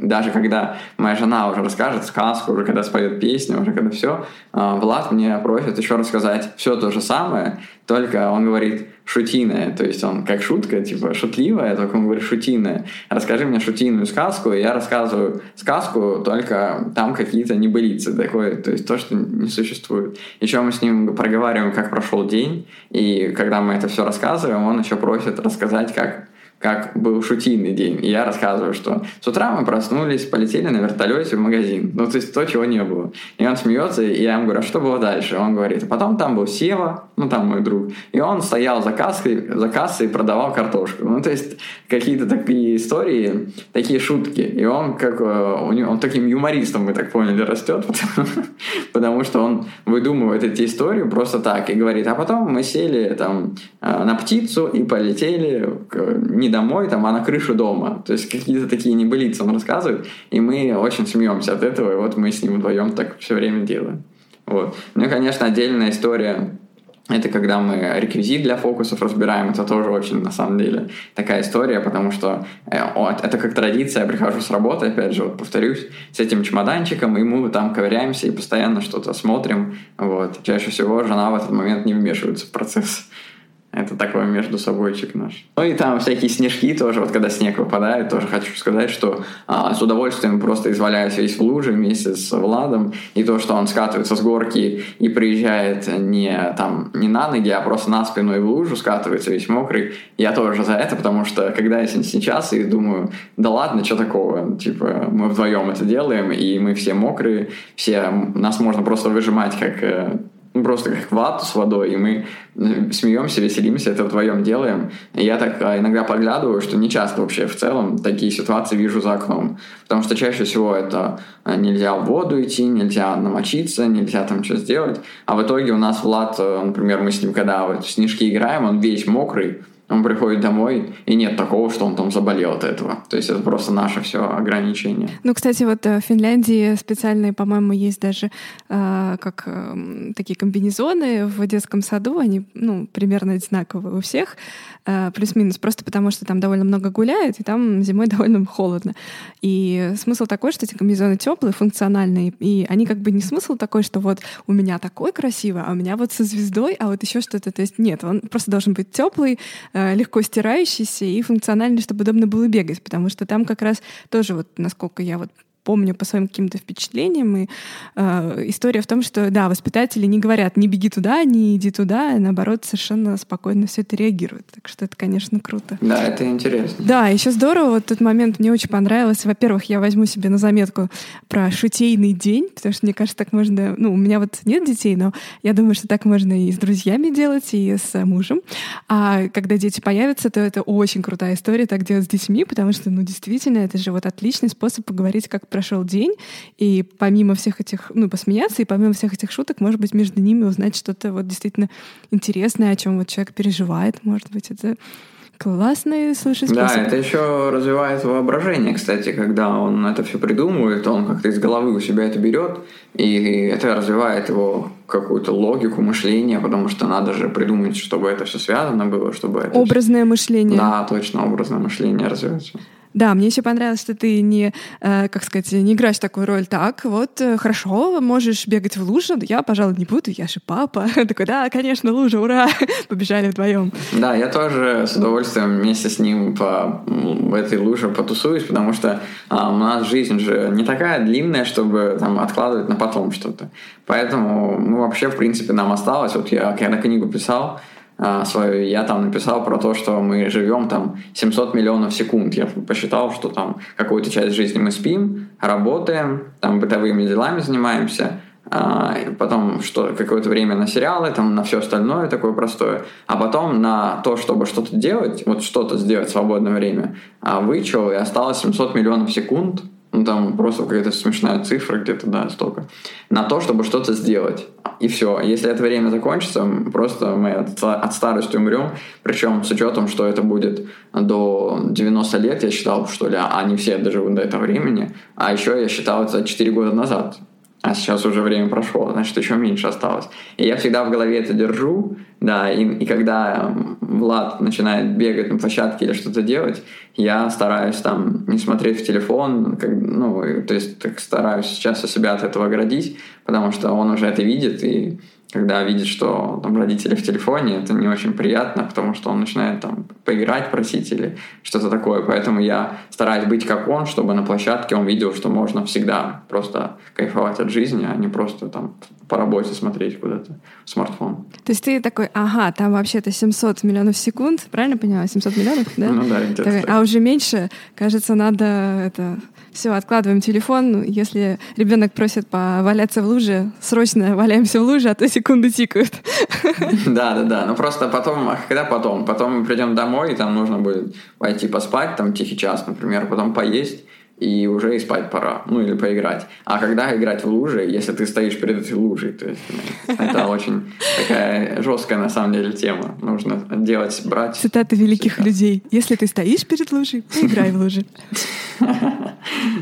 даже когда моя жена уже расскажет сказку, уже когда споет песню, уже когда все, Влад мне просит еще рассказать все то же самое, только он говорит шутиное, то есть он как шутка, типа шутливая, только он говорит шутиное. Расскажи мне шутиную сказку, и я рассказываю сказку, только там какие-то небылицы, такое, то есть то, что не существует. Еще мы с ним проговариваем, как прошел день, и когда мы это все рассказываем, он еще просит рассказать, как был шутийный день. И я рассказываю, что с утра мы проснулись, полетели на вертолете в магазин. Ну, то есть то, чего не было. И он смеется, и я ему говорю, а что было дальше? Он говорит, а потом там был Сева, ну, там мой друг, и он стоял за кассой и продавал картошку. Ну, то есть какие-то такие истории, такие шутки. И он как... Он таким юмористом, мы так поняли, растет, потому что он выдумывает эти истории просто так и говорит, а потом мы сели там на птицу и полетели не домой, там, а на крышу дома. То есть какие-то такие небылицы он рассказывает, и мы очень смеемся от этого, и вот мы с ним вдвоем так все время делаем. Вот. Ну и, конечно, отдельная история, это когда мы реквизит для фокусов разбираем, это тоже очень, на самом деле, такая история, потому что это как традиция, я прихожу с работы, опять же, вот повторюсь, с этим чемоданчиком, и мы там ковыряемся и постоянно что-то смотрим, вот. Чаще всего жена в этот момент не вмешивается в процесс. Это такой между собойчик наш. Ну и там всякие снежки тоже, вот когда снег выпадает, тоже хочу сказать, что с удовольствием просто изваляюсь весь в луже вместе с Владом, и то, что он скатывается с горки и приезжает не на ноги, а просто на спину и в лужу скатывается весь мокрый, я тоже за это, потому что когда я сейчас и думаю, да ладно, что такого, типа мы вдвоем это делаем, и мы все мокрые, все, нас можно просто выжимать как вату с водой, и мы смеемся, веселимся, это вдвоем делаем. И я так иногда поглядываю, что не часто вообще в целом такие ситуации вижу за окном, потому что чаще всего это нельзя в воду идти, нельзя намочиться, нельзя там что сделать, а в итоге у нас Влад, например, мы с ним когда вот в снежки играем, он весь мокрый, он приходит домой, и нет такого, что он там заболел от этого. То есть это просто наше все ограничение. Ну, кстати, вот в Финляндии специальные, по-моему, есть даже такие комбинезоны в детском саду. Они, примерно одинаковые у всех, плюс-минус. Просто потому, что там довольно много гуляют, и там зимой довольно холодно. И смысл такой, что эти комбинезоны теплые, функциональные, и они как бы не смысл такой, что вот у меня такой красивый, а у меня вот со звездой, а вот еще что-то. То есть нет, он просто должен быть теплый, легко стирающийся и функциональный, чтобы удобно было бегать, потому что там как раз тоже, вот насколько я вот помню по своим каким-то впечатлениям, и история в том, что, да, воспитатели не говорят «не беги туда, не иди туда», а наоборот, совершенно спокойно все это реагирует. Так что это, конечно, круто. Да, это интересно. Да, еще здорово, вот тот момент мне очень понравился. Во-первых, я возьму себе на заметку про шутейный день, потому что, мне кажется, так можно... у меня вот нет детей, но я думаю, что так можно и с друзьями делать, и с мужем. А когда дети появятся, то это очень крутая история так делать с детьми, потому что, действительно, это же вот отличный способ поговорить, как прошел день, и помимо всех этих, посмеяться, и помимо всех этих шуток, может быть, между ними узнать что-то вот действительно интересное, о чем вот человек переживает, может быть, это классный, слушать. Да, способ. Это еще развивает воображение, кстати, когда он это все придумывает, он как-то из головы у себя это берет, и это развивает его какую-то логику мышления, потому что надо же придумать, чтобы это все связано было, чтобы это... Образное мышление. Да, точно, образное мышление развивается. Да, мне еще понравилось, что ты не играешь такую роль. Так, вот, хорошо, можешь бегать в лужу. Я, пожалуй, не буду, я же папа. Такой, да, конечно, лужа, ура! Побежали вдвоем. Да, я тоже с удовольствием вместе с ним в этой луже потусуюсь, потому что у нас жизнь же не такая длинная, чтобы там откладывать на потом что-то. Поэтому вообще, в принципе, нам осталось. Вот я когда книгу писал, свою, я там написал про то, что мы живем там 700 миллионов секунд. Я посчитал, что там какую-то часть жизни мы спим, работаем, там бытовыми делами занимаемся, потом что, какое-то время на сериалы, там, на все остальное такое простое, а потом на то, чтобы что-то делать, вот что-то сделать в свободное время, вычел, и осталось 700 миллионов секунд. Там просто какая-то смешная цифра где-то, да, столько, на то, чтобы что-то сделать. И все. Если это время закончится, просто мы от старости умрем, причем с учетом, что это будет до 90 лет, я считал, что ли, а не все доживут до этого времени, а еще я считал это 4 года назад. А сейчас уже время прошло, значит, еще меньше осталось. И я всегда в голове это держу, да, и когда Влад начинает бегать на площадке или что-то делать, я стараюсь там не смотреть в телефон, стараюсь сейчас себя от этого оградить, потому что он уже это видит, и когда видит, что там родители в телефоне, это не очень приятно, потому что он начинает там поиграть, просить или что-то такое. Поэтому я стараюсь быть как он, чтобы на площадке он видел, что можно всегда просто кайфовать от жизни, а не просто там по работе смотреть куда-то в смартфон. То есть ты такой, там вообще-то 700 миллионов секунд, правильно поняла? 700 миллионов, да? Ну да, где-то так. А уже меньше, кажется, надо это... Все, откладываем телефон. Если ребенок просит поваляться в луже, срочно валяемся в луже, а то секунды тикают. Да. Но просто потом, когда? Потом мы придем домой, и там нужно будет пойти поспать, там тихий час, например, потом поесть, и уже и спать пора. Ну, или поиграть. А когда играть в луже, если ты стоишь перед этой лужей? То есть это очень такая жесткая, на самом деле, тема. Нужно брать... Цитаты великих людей. Если ты стоишь перед лужей, поиграй в луже.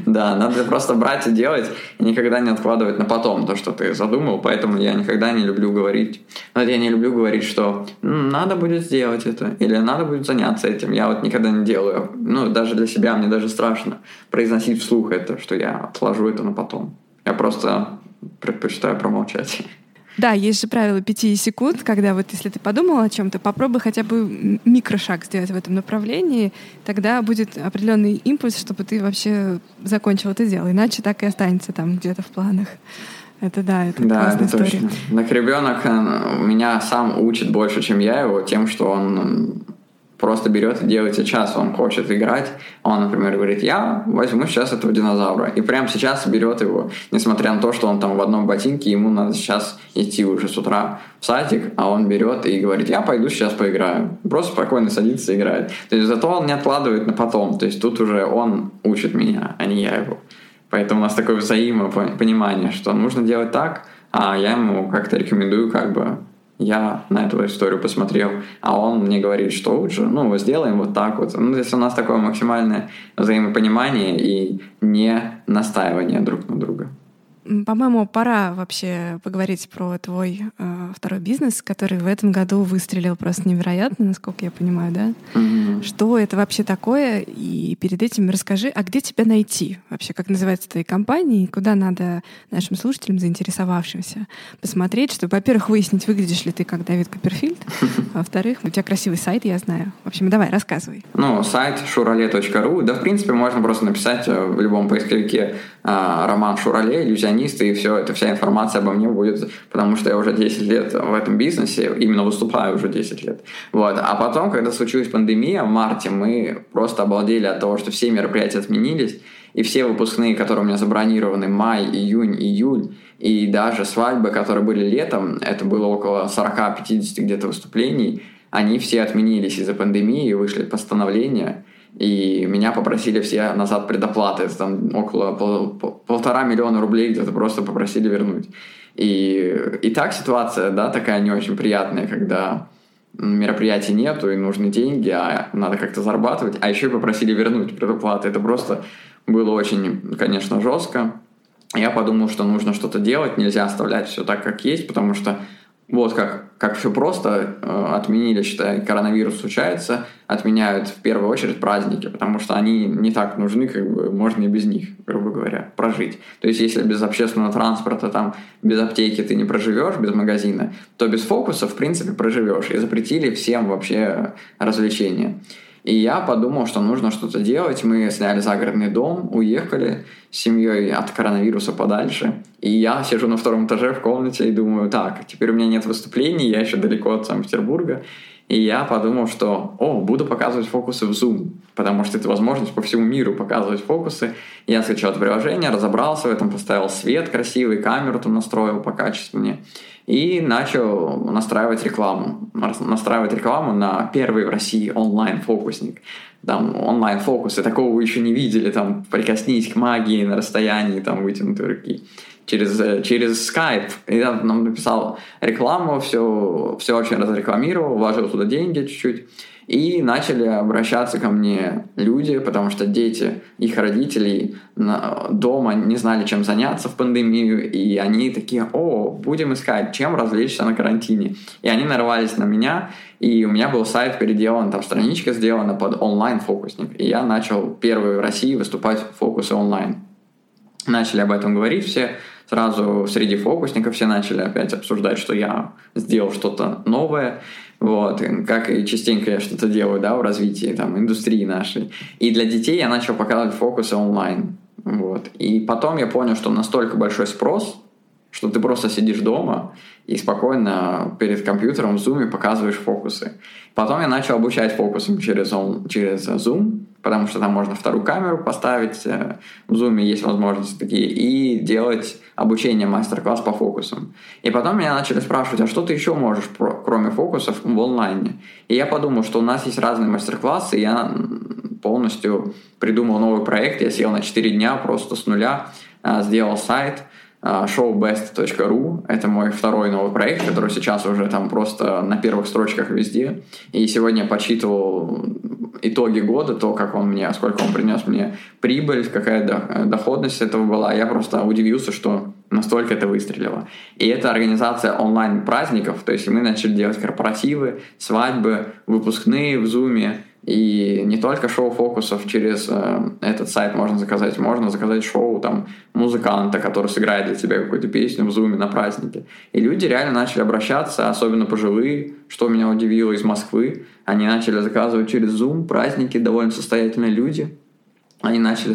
Да, надо просто брать и делать, и никогда не откладывать на потом то, что ты задумал, поэтому я никогда не люблю говорить, что надо будет сделать это, или надо будет заняться этим, я вот никогда не делаю, даже для себя, мне даже страшно произносить вслух это, что я отложу это на потом, я просто предпочитаю промолчать. Да, есть же правило 5 секунд, когда вот если ты подумал о чем-то, попробуй хотя бы микрошаг сделать в этом направлении, тогда будет определенный импульс, чтобы ты вообще закончил это дело, иначе так и останется там где-то в планах. Это классная история. Точно. Так ребенок меня сам учит больше, чем я его, тем, что он просто берет и делает сейчас, он хочет играть, он, например, говорит, я возьму сейчас этого динозавра, и прямо сейчас берет его, несмотря на то, что он там в одном ботинке, ему надо сейчас идти уже с утра в садик, а он берет и говорит, я пойду сейчас поиграю, просто спокойно садится и играет, то есть зато он не откладывает на потом, то есть тут уже он учит меня, а не я его, поэтому у нас такое взаимопонимание, что нужно делать так, а я ему как-то рекомендую, я на эту историю посмотрел, а он мне говорит, что лучше, сделаем вот так вот. То есть у нас такое максимальное взаимопонимание и не настаивание друг на друга. По-моему, пора вообще поговорить про твой второй бизнес, который в этом году выстрелил просто невероятно, насколько я понимаю, да? Mm-hmm. Что это вообще такое? И перед этим расскажи, а где тебя найти вообще? Как называется твоя компания? И куда надо нашим слушателям, заинтересовавшимся, посмотреть, чтобы, во-первых, выяснить, выглядишь ли ты как Дэвид Копперфильд, а во-вторых, у тебя красивый сайт, я знаю. В общем, давай, рассказывай. Сайт shurole.ru. Да, в принципе, можно просто написать в любом поисковике Роман Шуроле, и все, это вся информация обо мне будет, потому что я уже 10 лет в этом бизнесе, именно выступаю уже 10 лет. Вот. А потом, когда случилась пандемия, в марте мы просто обалдели от того, что все мероприятия отменились, и все выпускные, которые у меня забронированы, май, июнь, июль, и даже свадьбы, которые были летом, это было около 40-50 где-то выступлений, они все отменились из-за пандемии, вышли постановления, и меня попросили все назад предоплаты, там около 1,5 миллиона рублей где-то просто попросили вернуть. И так ситуация, да, такая не очень приятная, когда мероприятий нету и нужны деньги, а надо как-то зарабатывать, а еще и попросили вернуть предоплаты. Это просто было очень, конечно, жестко. Я подумал, что нужно что-то делать, нельзя оставлять все так, как есть, потому что вот как все просто, отменили, считай, коронавирус случается, отменяют в первую очередь праздники, потому что они не так нужны, можно и без них, грубо говоря, прожить. То есть если без общественного транспорта, там, без аптеки ты не проживешь, без магазина, то без фокуса, в принципе, проживешь. И запретили всем вообще развлечения. И я подумал, что нужно что-то делать. Мы сняли загородный дом, уехали с семьей от коронавируса подальше. И я сижу на втором этаже в комнате и думаю, так, теперь у меня нет выступлений, я еще далеко от Санкт-Петербурга. И я подумал, что, буду показывать фокусы в Zoom, потому что это возможность по всему миру показывать фокусы. Я скачал это приложение, разобрался в этом, поставил свет красивый, камеру там настроил покачественнее. И начал настраивать рекламу на первый в России онлайн-фокусник. Там онлайн-фокусы, такого вы еще не видели, там прикоснись к магии на расстоянии там вытянутой руки. через Skype. И он нам написал рекламу, все очень разрекламировал, вложил туда деньги чуть-чуть. И начали обращаться ко мне люди, потому что дети их родителей дома не знали, чем заняться в пандемию, и они такие: «О, будем искать, чем развлечься на карантине». И они нарвались на меня, и у меня был сайт переделан, там страничка сделана под онлайн-фокусник, и я начал первый в России выступать в фокусы онлайн. Начали об этом говорить все, сразу среди фокусников все начали опять обсуждать, что я сделал что-то новое, вот, как и частенько я что-то делаю, да, в развитии там индустрии нашей. И для детей я начал показывать фокусы онлайн, вот. И потом я понял, что настолько большой спрос, что ты просто сидишь дома и спокойно перед компьютером в Zoom показываешь фокусы. Потом я начал обучать фокусам через Zoom, потому что там можно вторую камеру поставить, в Zoom есть возможности такие, и делать обучение, мастер-класс по фокусам. И потом меня начали спрашивать: а что ты еще можешь, кроме фокусов, в онлайне? И я подумал, что у нас есть разные мастер-классы, и я полностью придумал новый проект, я сел на 4 дня просто с нуля, сделал сайт, showbest.ru. Это мой второй новый проект, который сейчас уже там просто на первых строчках везде. И сегодня я подсчитывал итоги года, то, как он мне, сколько он принес мне прибыль, какая доходность этого была. Я просто удивился, что настолько это выстрелило. И это организация онлайн-праздников, то есть мы начали делать корпоративы, свадьбы, выпускные в Zoom. И не только шоу фокусов через этот сайт можно заказать шоу там музыканта, который сыграет для тебя какую-то песню в Zoom на празднике. И люди реально начали обращаться, особенно пожилые, что меня удивило, из Москвы. Они начали заказывать через Zoom праздники, довольно состоятельные люди. Они начали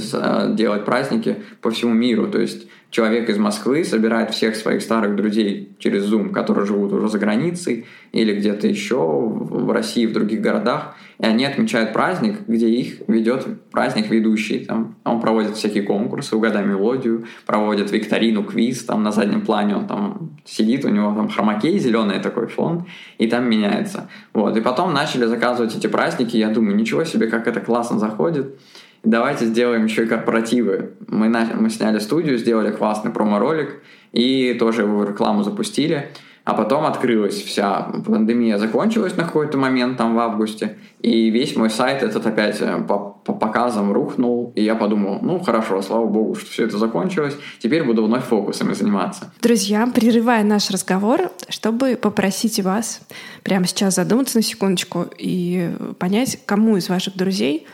делать праздники по всему миру. То есть человек из Москвы собирает всех своих старых друзей через Zoom, которые живут уже за границей или где-то еще в России, в других городах. И они отмечают праздник, где их ведет праздник ведущий. Там он проводит всякие конкурсы, угадай мелодию, проводит викторину, квиз. Там на заднем плане он там сидит, у него там хромакей, зеленый такой фон, и там меняется. Вот. И потом начали заказывать эти праздники. Я думаю, ничего себе, как это классно заходит. Давайте сделаем еще и корпоративы. Мы сняли студию, сделали классный промо-ролик и тоже его рекламу запустили. А потом открылась вся пандемия, закончилась на какой-то момент там в августе. И весь мой сайт этот опять по показам рухнул. И я подумал: ну хорошо, слава богу, что все это закончилось. Теперь буду вновь фокусами заниматься. Друзья, прерывая наш разговор, чтобы попросить вас прямо сейчас задуматься на секундочку и понять, кому из ваших друзей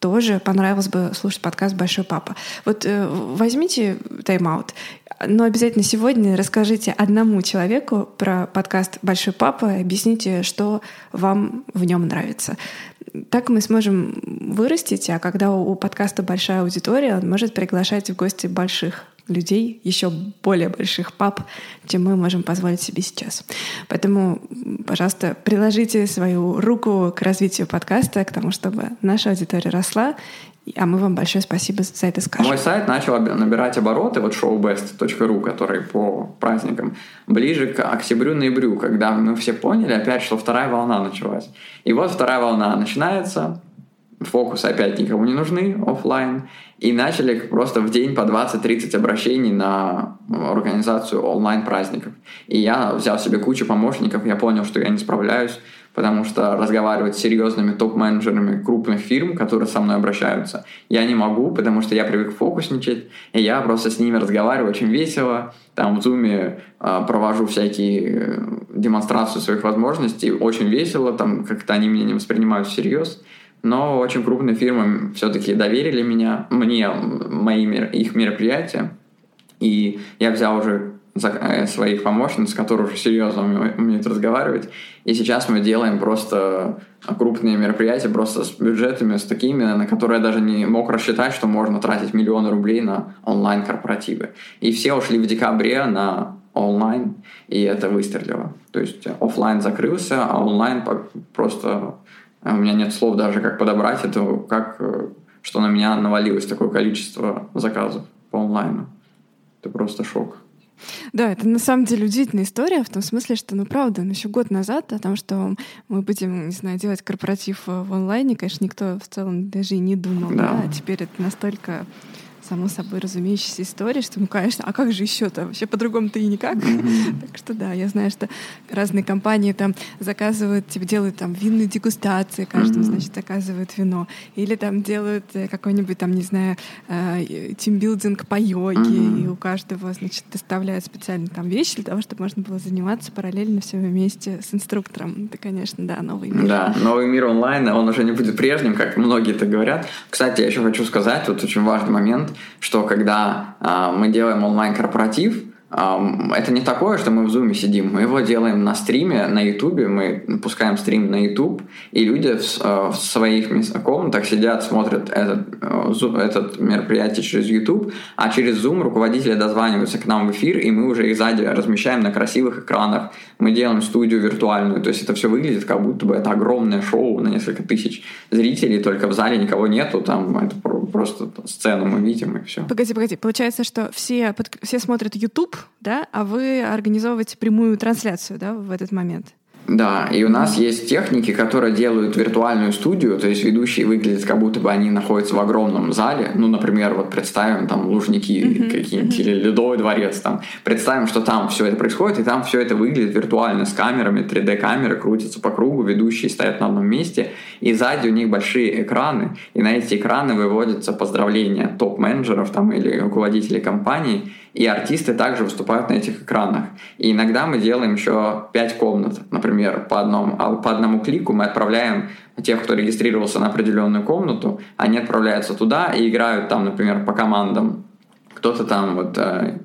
тоже понравилось бы слушать подкаст «Большой папа». Вот возьмите тайм-аут, но обязательно сегодня расскажите одному человеку про подкаст «Большой папа» и объясните, что вам в нем нравится. Так мы сможем вырастить, а когда у подкаста большая аудитория, он может приглашать в гости больших людей, еще более больших пап, чем мы можем позволить себе сейчас. Поэтому, пожалуйста, приложите свою руку к развитию подкаста, к тому, чтобы наша аудитория росла, а мы вам большое спасибо за это скажем. Мой сайт начал набирать обороты, вот showbest.ru, который по праздникам, ближе к октябрю-ноябрю, когда мы все поняли опять, что вторая волна началась. И вот вторая волна начинается, фокусы опять никому не нужны, офлайн, и начали просто в день по 20-30 обращений на организацию онлайн-праздников. И я взял себе кучу помощников, я понял, что я не справляюсь, потому что разговаривать с серьезными топ-менеджерами крупных фирм, которые со мной обращаются, я не могу, потому что я привык фокусничать, и я просто с ними разговариваю очень весело, там в Zoom провожу всякие демонстрации своих возможностей, очень весело, там как-то они меня не воспринимают всерьез. Но очень крупные фирмы все-таки доверили мне их мероприятия, и я взял уже своих помощниц, с которыми уже серьезно умеют разговаривать, и сейчас мы делаем просто крупные мероприятия просто с бюджетами, с такими, на которые я даже не мог рассчитать, что можно тратить миллионы рублей на онлайн-корпоративы. И все ушли в декабре на онлайн, и это выстрелило. То есть офлайн закрылся, а онлайн просто... У меня нет слов даже, как подобрать это, что на меня навалилось такое количество заказов по онлайну. Это просто шок. Да, это на самом деле удивительная история, в том смысле, что, правда, еще год назад о том, что мы будем, не знаю, делать корпоратив в онлайне, конечно, никто в целом даже и не думал. Да. А теперь это настолько само собой разумеющаяся история, что, ну, конечно, а как же еще-то? Вообще по-другому-то и никак. Так что да, я знаю, что разные компании там заказывают, типа делают там винные дегустации, каждому, значит, заказывают вино. Или там делают какой-нибудь там, не знаю, тимбилдинг по йоге, и у каждого, значит, доставляют специально там вещи для того, чтобы можно было заниматься параллельно все вместе с инструктором. Это, конечно, да, новый мир. Да, новый мир онлайн, он уже не будет прежним, как многие это говорят. Кстати, я еще хочу сказать, вот очень важный момент, что когда мы делаем онлайн-корпоратив, это не такое, что мы в Zoom сидим, мы его делаем на стриме, на YouTube, мы пускаем стрим на YouTube, и люди в своих комнатах сидят, смотрят этот мероприятие через YouTube, а через Zoom руководители дозваниваются к нам в эфир, и мы уже их сзади размещаем на красивых экранах, мы делаем студию виртуальную, то есть это все выглядит, как будто бы это огромное шоу на несколько тысяч зрителей, только в зале никого нету, там это просто сцену мы видим, и все. Погоди, получается, что все смотрят YouTube, да, а вы организовываете прямую трансляцию, да, в этот момент? Да, и у нас есть техники, которые делают виртуальную студию, то есть ведущие выглядят, как будто бы они находятся в огромном зале, ну, например, вот представим там Лужники какие-нибудь или Ледовый дворец, там, представим, что там все это происходит, и там все это выглядит виртуально с камерами, 3D-камеры крутятся по кругу, ведущие стоят на одном месте, и сзади у них большие экраны, и на эти экраны выводятся поздравления топ-менеджеров там или руководителей компании, и артисты также выступают на этих экранах. И иногда мы делаем еще 5 комнат, например, по одному клику мы отправляем тех, кто регистрировался на определенную комнату, они отправляются туда и играют там, например, по командам. Кто-то там, вот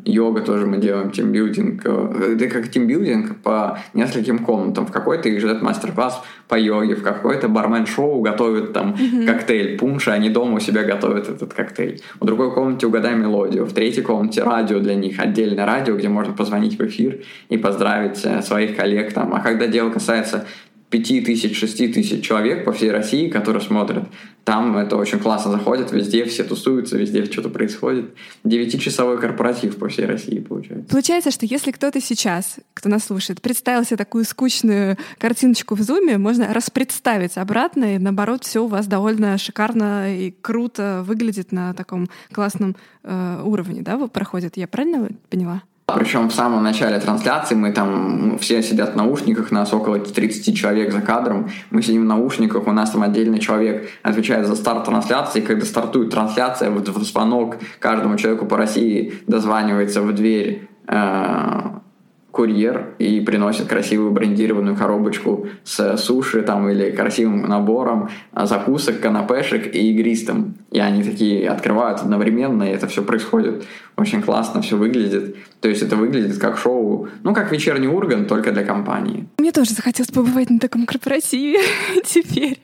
йога тоже мы делаем, тимбилдинг, это как тимбилдинг по нескольким комнатам. В какой-то их ждет мастер-класс по йоге, в какой-то бармен-шоу готовят там коктейль пунш, они дома у себя готовят этот коктейль. В другой комнате угадай мелодию, в третьей комнате радио для них, отдельное радио, где можно позвонить в эфир и поздравить своих коллег там. А когда дело касается 5 тысяч, 6 тысяч человек по всей России, которые смотрят. Там это очень классно заходит, везде все тусуются, везде что-то происходит. 9-часовой корпоратив по всей России получается. Получается, что если кто-то сейчас, кто нас слушает, представил себе такую скучную картиночку в Zoom, можно распредставить обратно, и наоборот, все у вас довольно шикарно и круто выглядит на таком классном уровне, да, проходит. Я правильно поняла? Причем в самом начале трансляции мы там все сидят в наушниках, нас около 30 человек за кадром, мы сидим в наушниках, у нас там отдельный человек отвечает за старт трансляции, когда стартует трансляция, вот в звонок каждому человеку по России дозванивается в дверь курьер и приносит красивую брендированную коробочку с суши там, или красивым набором закусок, канапешек и игристым. И они такие открывают одновременно, и это все происходит. Очень классно все выглядит. То есть это выглядит как шоу, ну, как вечерний Ургант, только для компании. Мне тоже захотелось побывать на таком корпоративе теперь.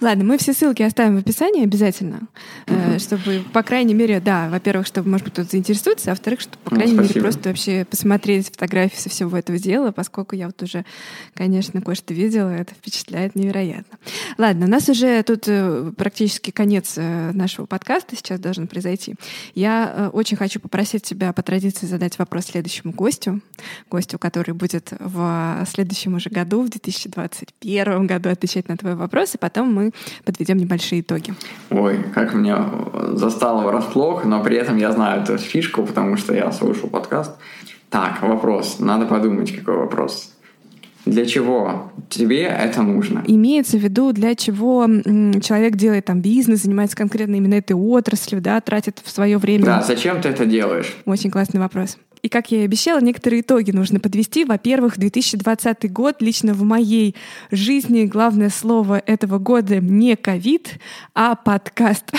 Ладно, мы все ссылки оставим в описании обязательно, чтобы, по крайней мере, да, во-первых, чтобы, может быть, кто-то заинтересуется, а во-вторых, чтобы, по крайней мере, просто вообще посмотреть фотографии со всего этого дела, поскольку я вот уже, конечно, кое-что видела, это впечатляет невероятно. Ладно, у нас уже тут практически конец нашего подкаста сейчас должен произойти. Я очень хочу попросить тебя по традиции задать вопрос следующему гостю, который будет в следующем уже году, в 2021 году отвечать на твой вопрос, и потом мы подведем небольшие итоги. Ой, как меня застало врасплох, но при этом я знаю эту фишку, потому что я слушал подкаст. Так, вопрос. Надо подумать, какой вопрос. Для чего тебе это нужно? Имеется в виду, для чего человек делает там бизнес, занимается конкретно именно этой отраслью, да, тратит в свое время. Да, зачем ты это делаешь? Очень классный вопрос. И, как я и обещала, некоторые итоги нужно подвести. Во-первых, 2020 год лично в моей жизни главное слово этого года не ковид, а подкаст.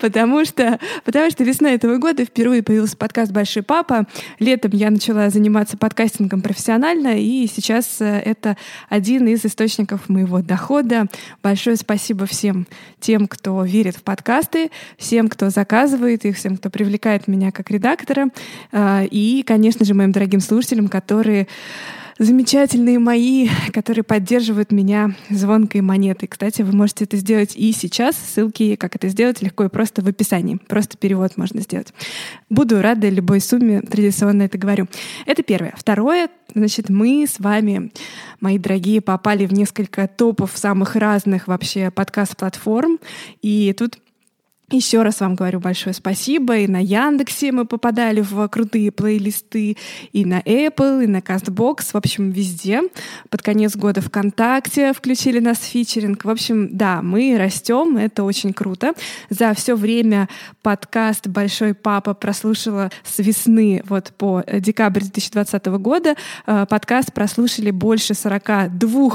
Потому что весна этого года впервые появился подкаст «Большой папа». Летом я начала заниматься подкастингом профессионально, и сейчас это один из источников моего дохода. Большое спасибо всем тем, кто верит в подкасты, всем, кто заказывает их, всем, кто привлекает меня как редактора. И, конечно же, моим дорогим слушателям, которые замечательные мои, которые поддерживают меня звонкой монетой. Кстати, вы можете это сделать и сейчас. Ссылки, как это сделать, легко и просто в описании. Просто перевод можно сделать. Буду рада любой сумме, традиционно это говорю. Это первое. Второе, значит, мы с вами, мои дорогие, попали в несколько топов самых разных вообще подкаст-платформ. И тут Еще раз вам говорю большое спасибо. И на Яндексе мы попадали в крутые плейлисты, и на Apple, и на Castbox, в общем, везде. Под конец года ВКонтакте включили нас в фичеринг. В общем, да, мы растем, это очень круто. За все время подкаст «Большой папа» прослушала с весны вот по декабрь 2020 года. Подкаст прослушали больше 42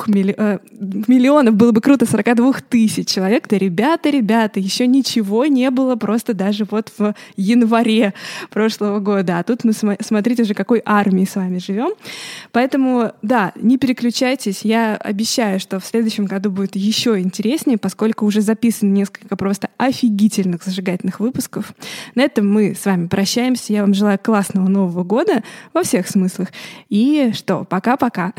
миллионов, было бы круто, 42 тысяч человек. Да, ребята, еще ничего не было просто даже вот в январе прошлого года. А тут мы, смотрите же, какой армии с вами живем. Поэтому, да, не переключайтесь. Я обещаю, что в следующем году будет еще интереснее, поскольку уже записано несколько просто офигительных зажигательных выпусков. На этом мы с вами прощаемся. Я вам желаю классного Нового года во всех смыслах. И что, пока-пока.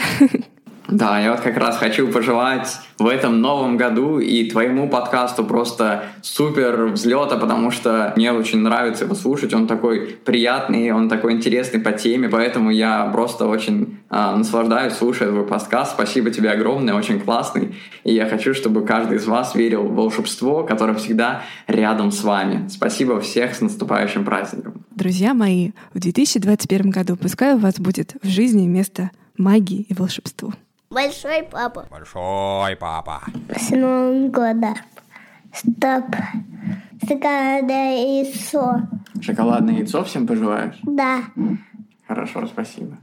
Да, я вот как раз хочу пожелать в этом новом году и твоему подкасту просто супер взлета, потому что мне очень нравится его слушать, он такой приятный, он такой интересный по теме, поэтому я просто очень наслаждаюсь, слушая твой подкаст. Спасибо тебе огромное, очень классный, и я хочу, чтобы каждый из вас верил в волшебство, которое всегда рядом с вами. Спасибо всех, с наступающим праздником. Друзья мои, в 2021 году пускай у вас будет в жизни место магии и волшебству. Большой папа. Большой папа. С Новым годом. Стоп. Шоколадное яйцо. Шоколадное яйцо всем пожелаешь? Да. Хорошо, спасибо.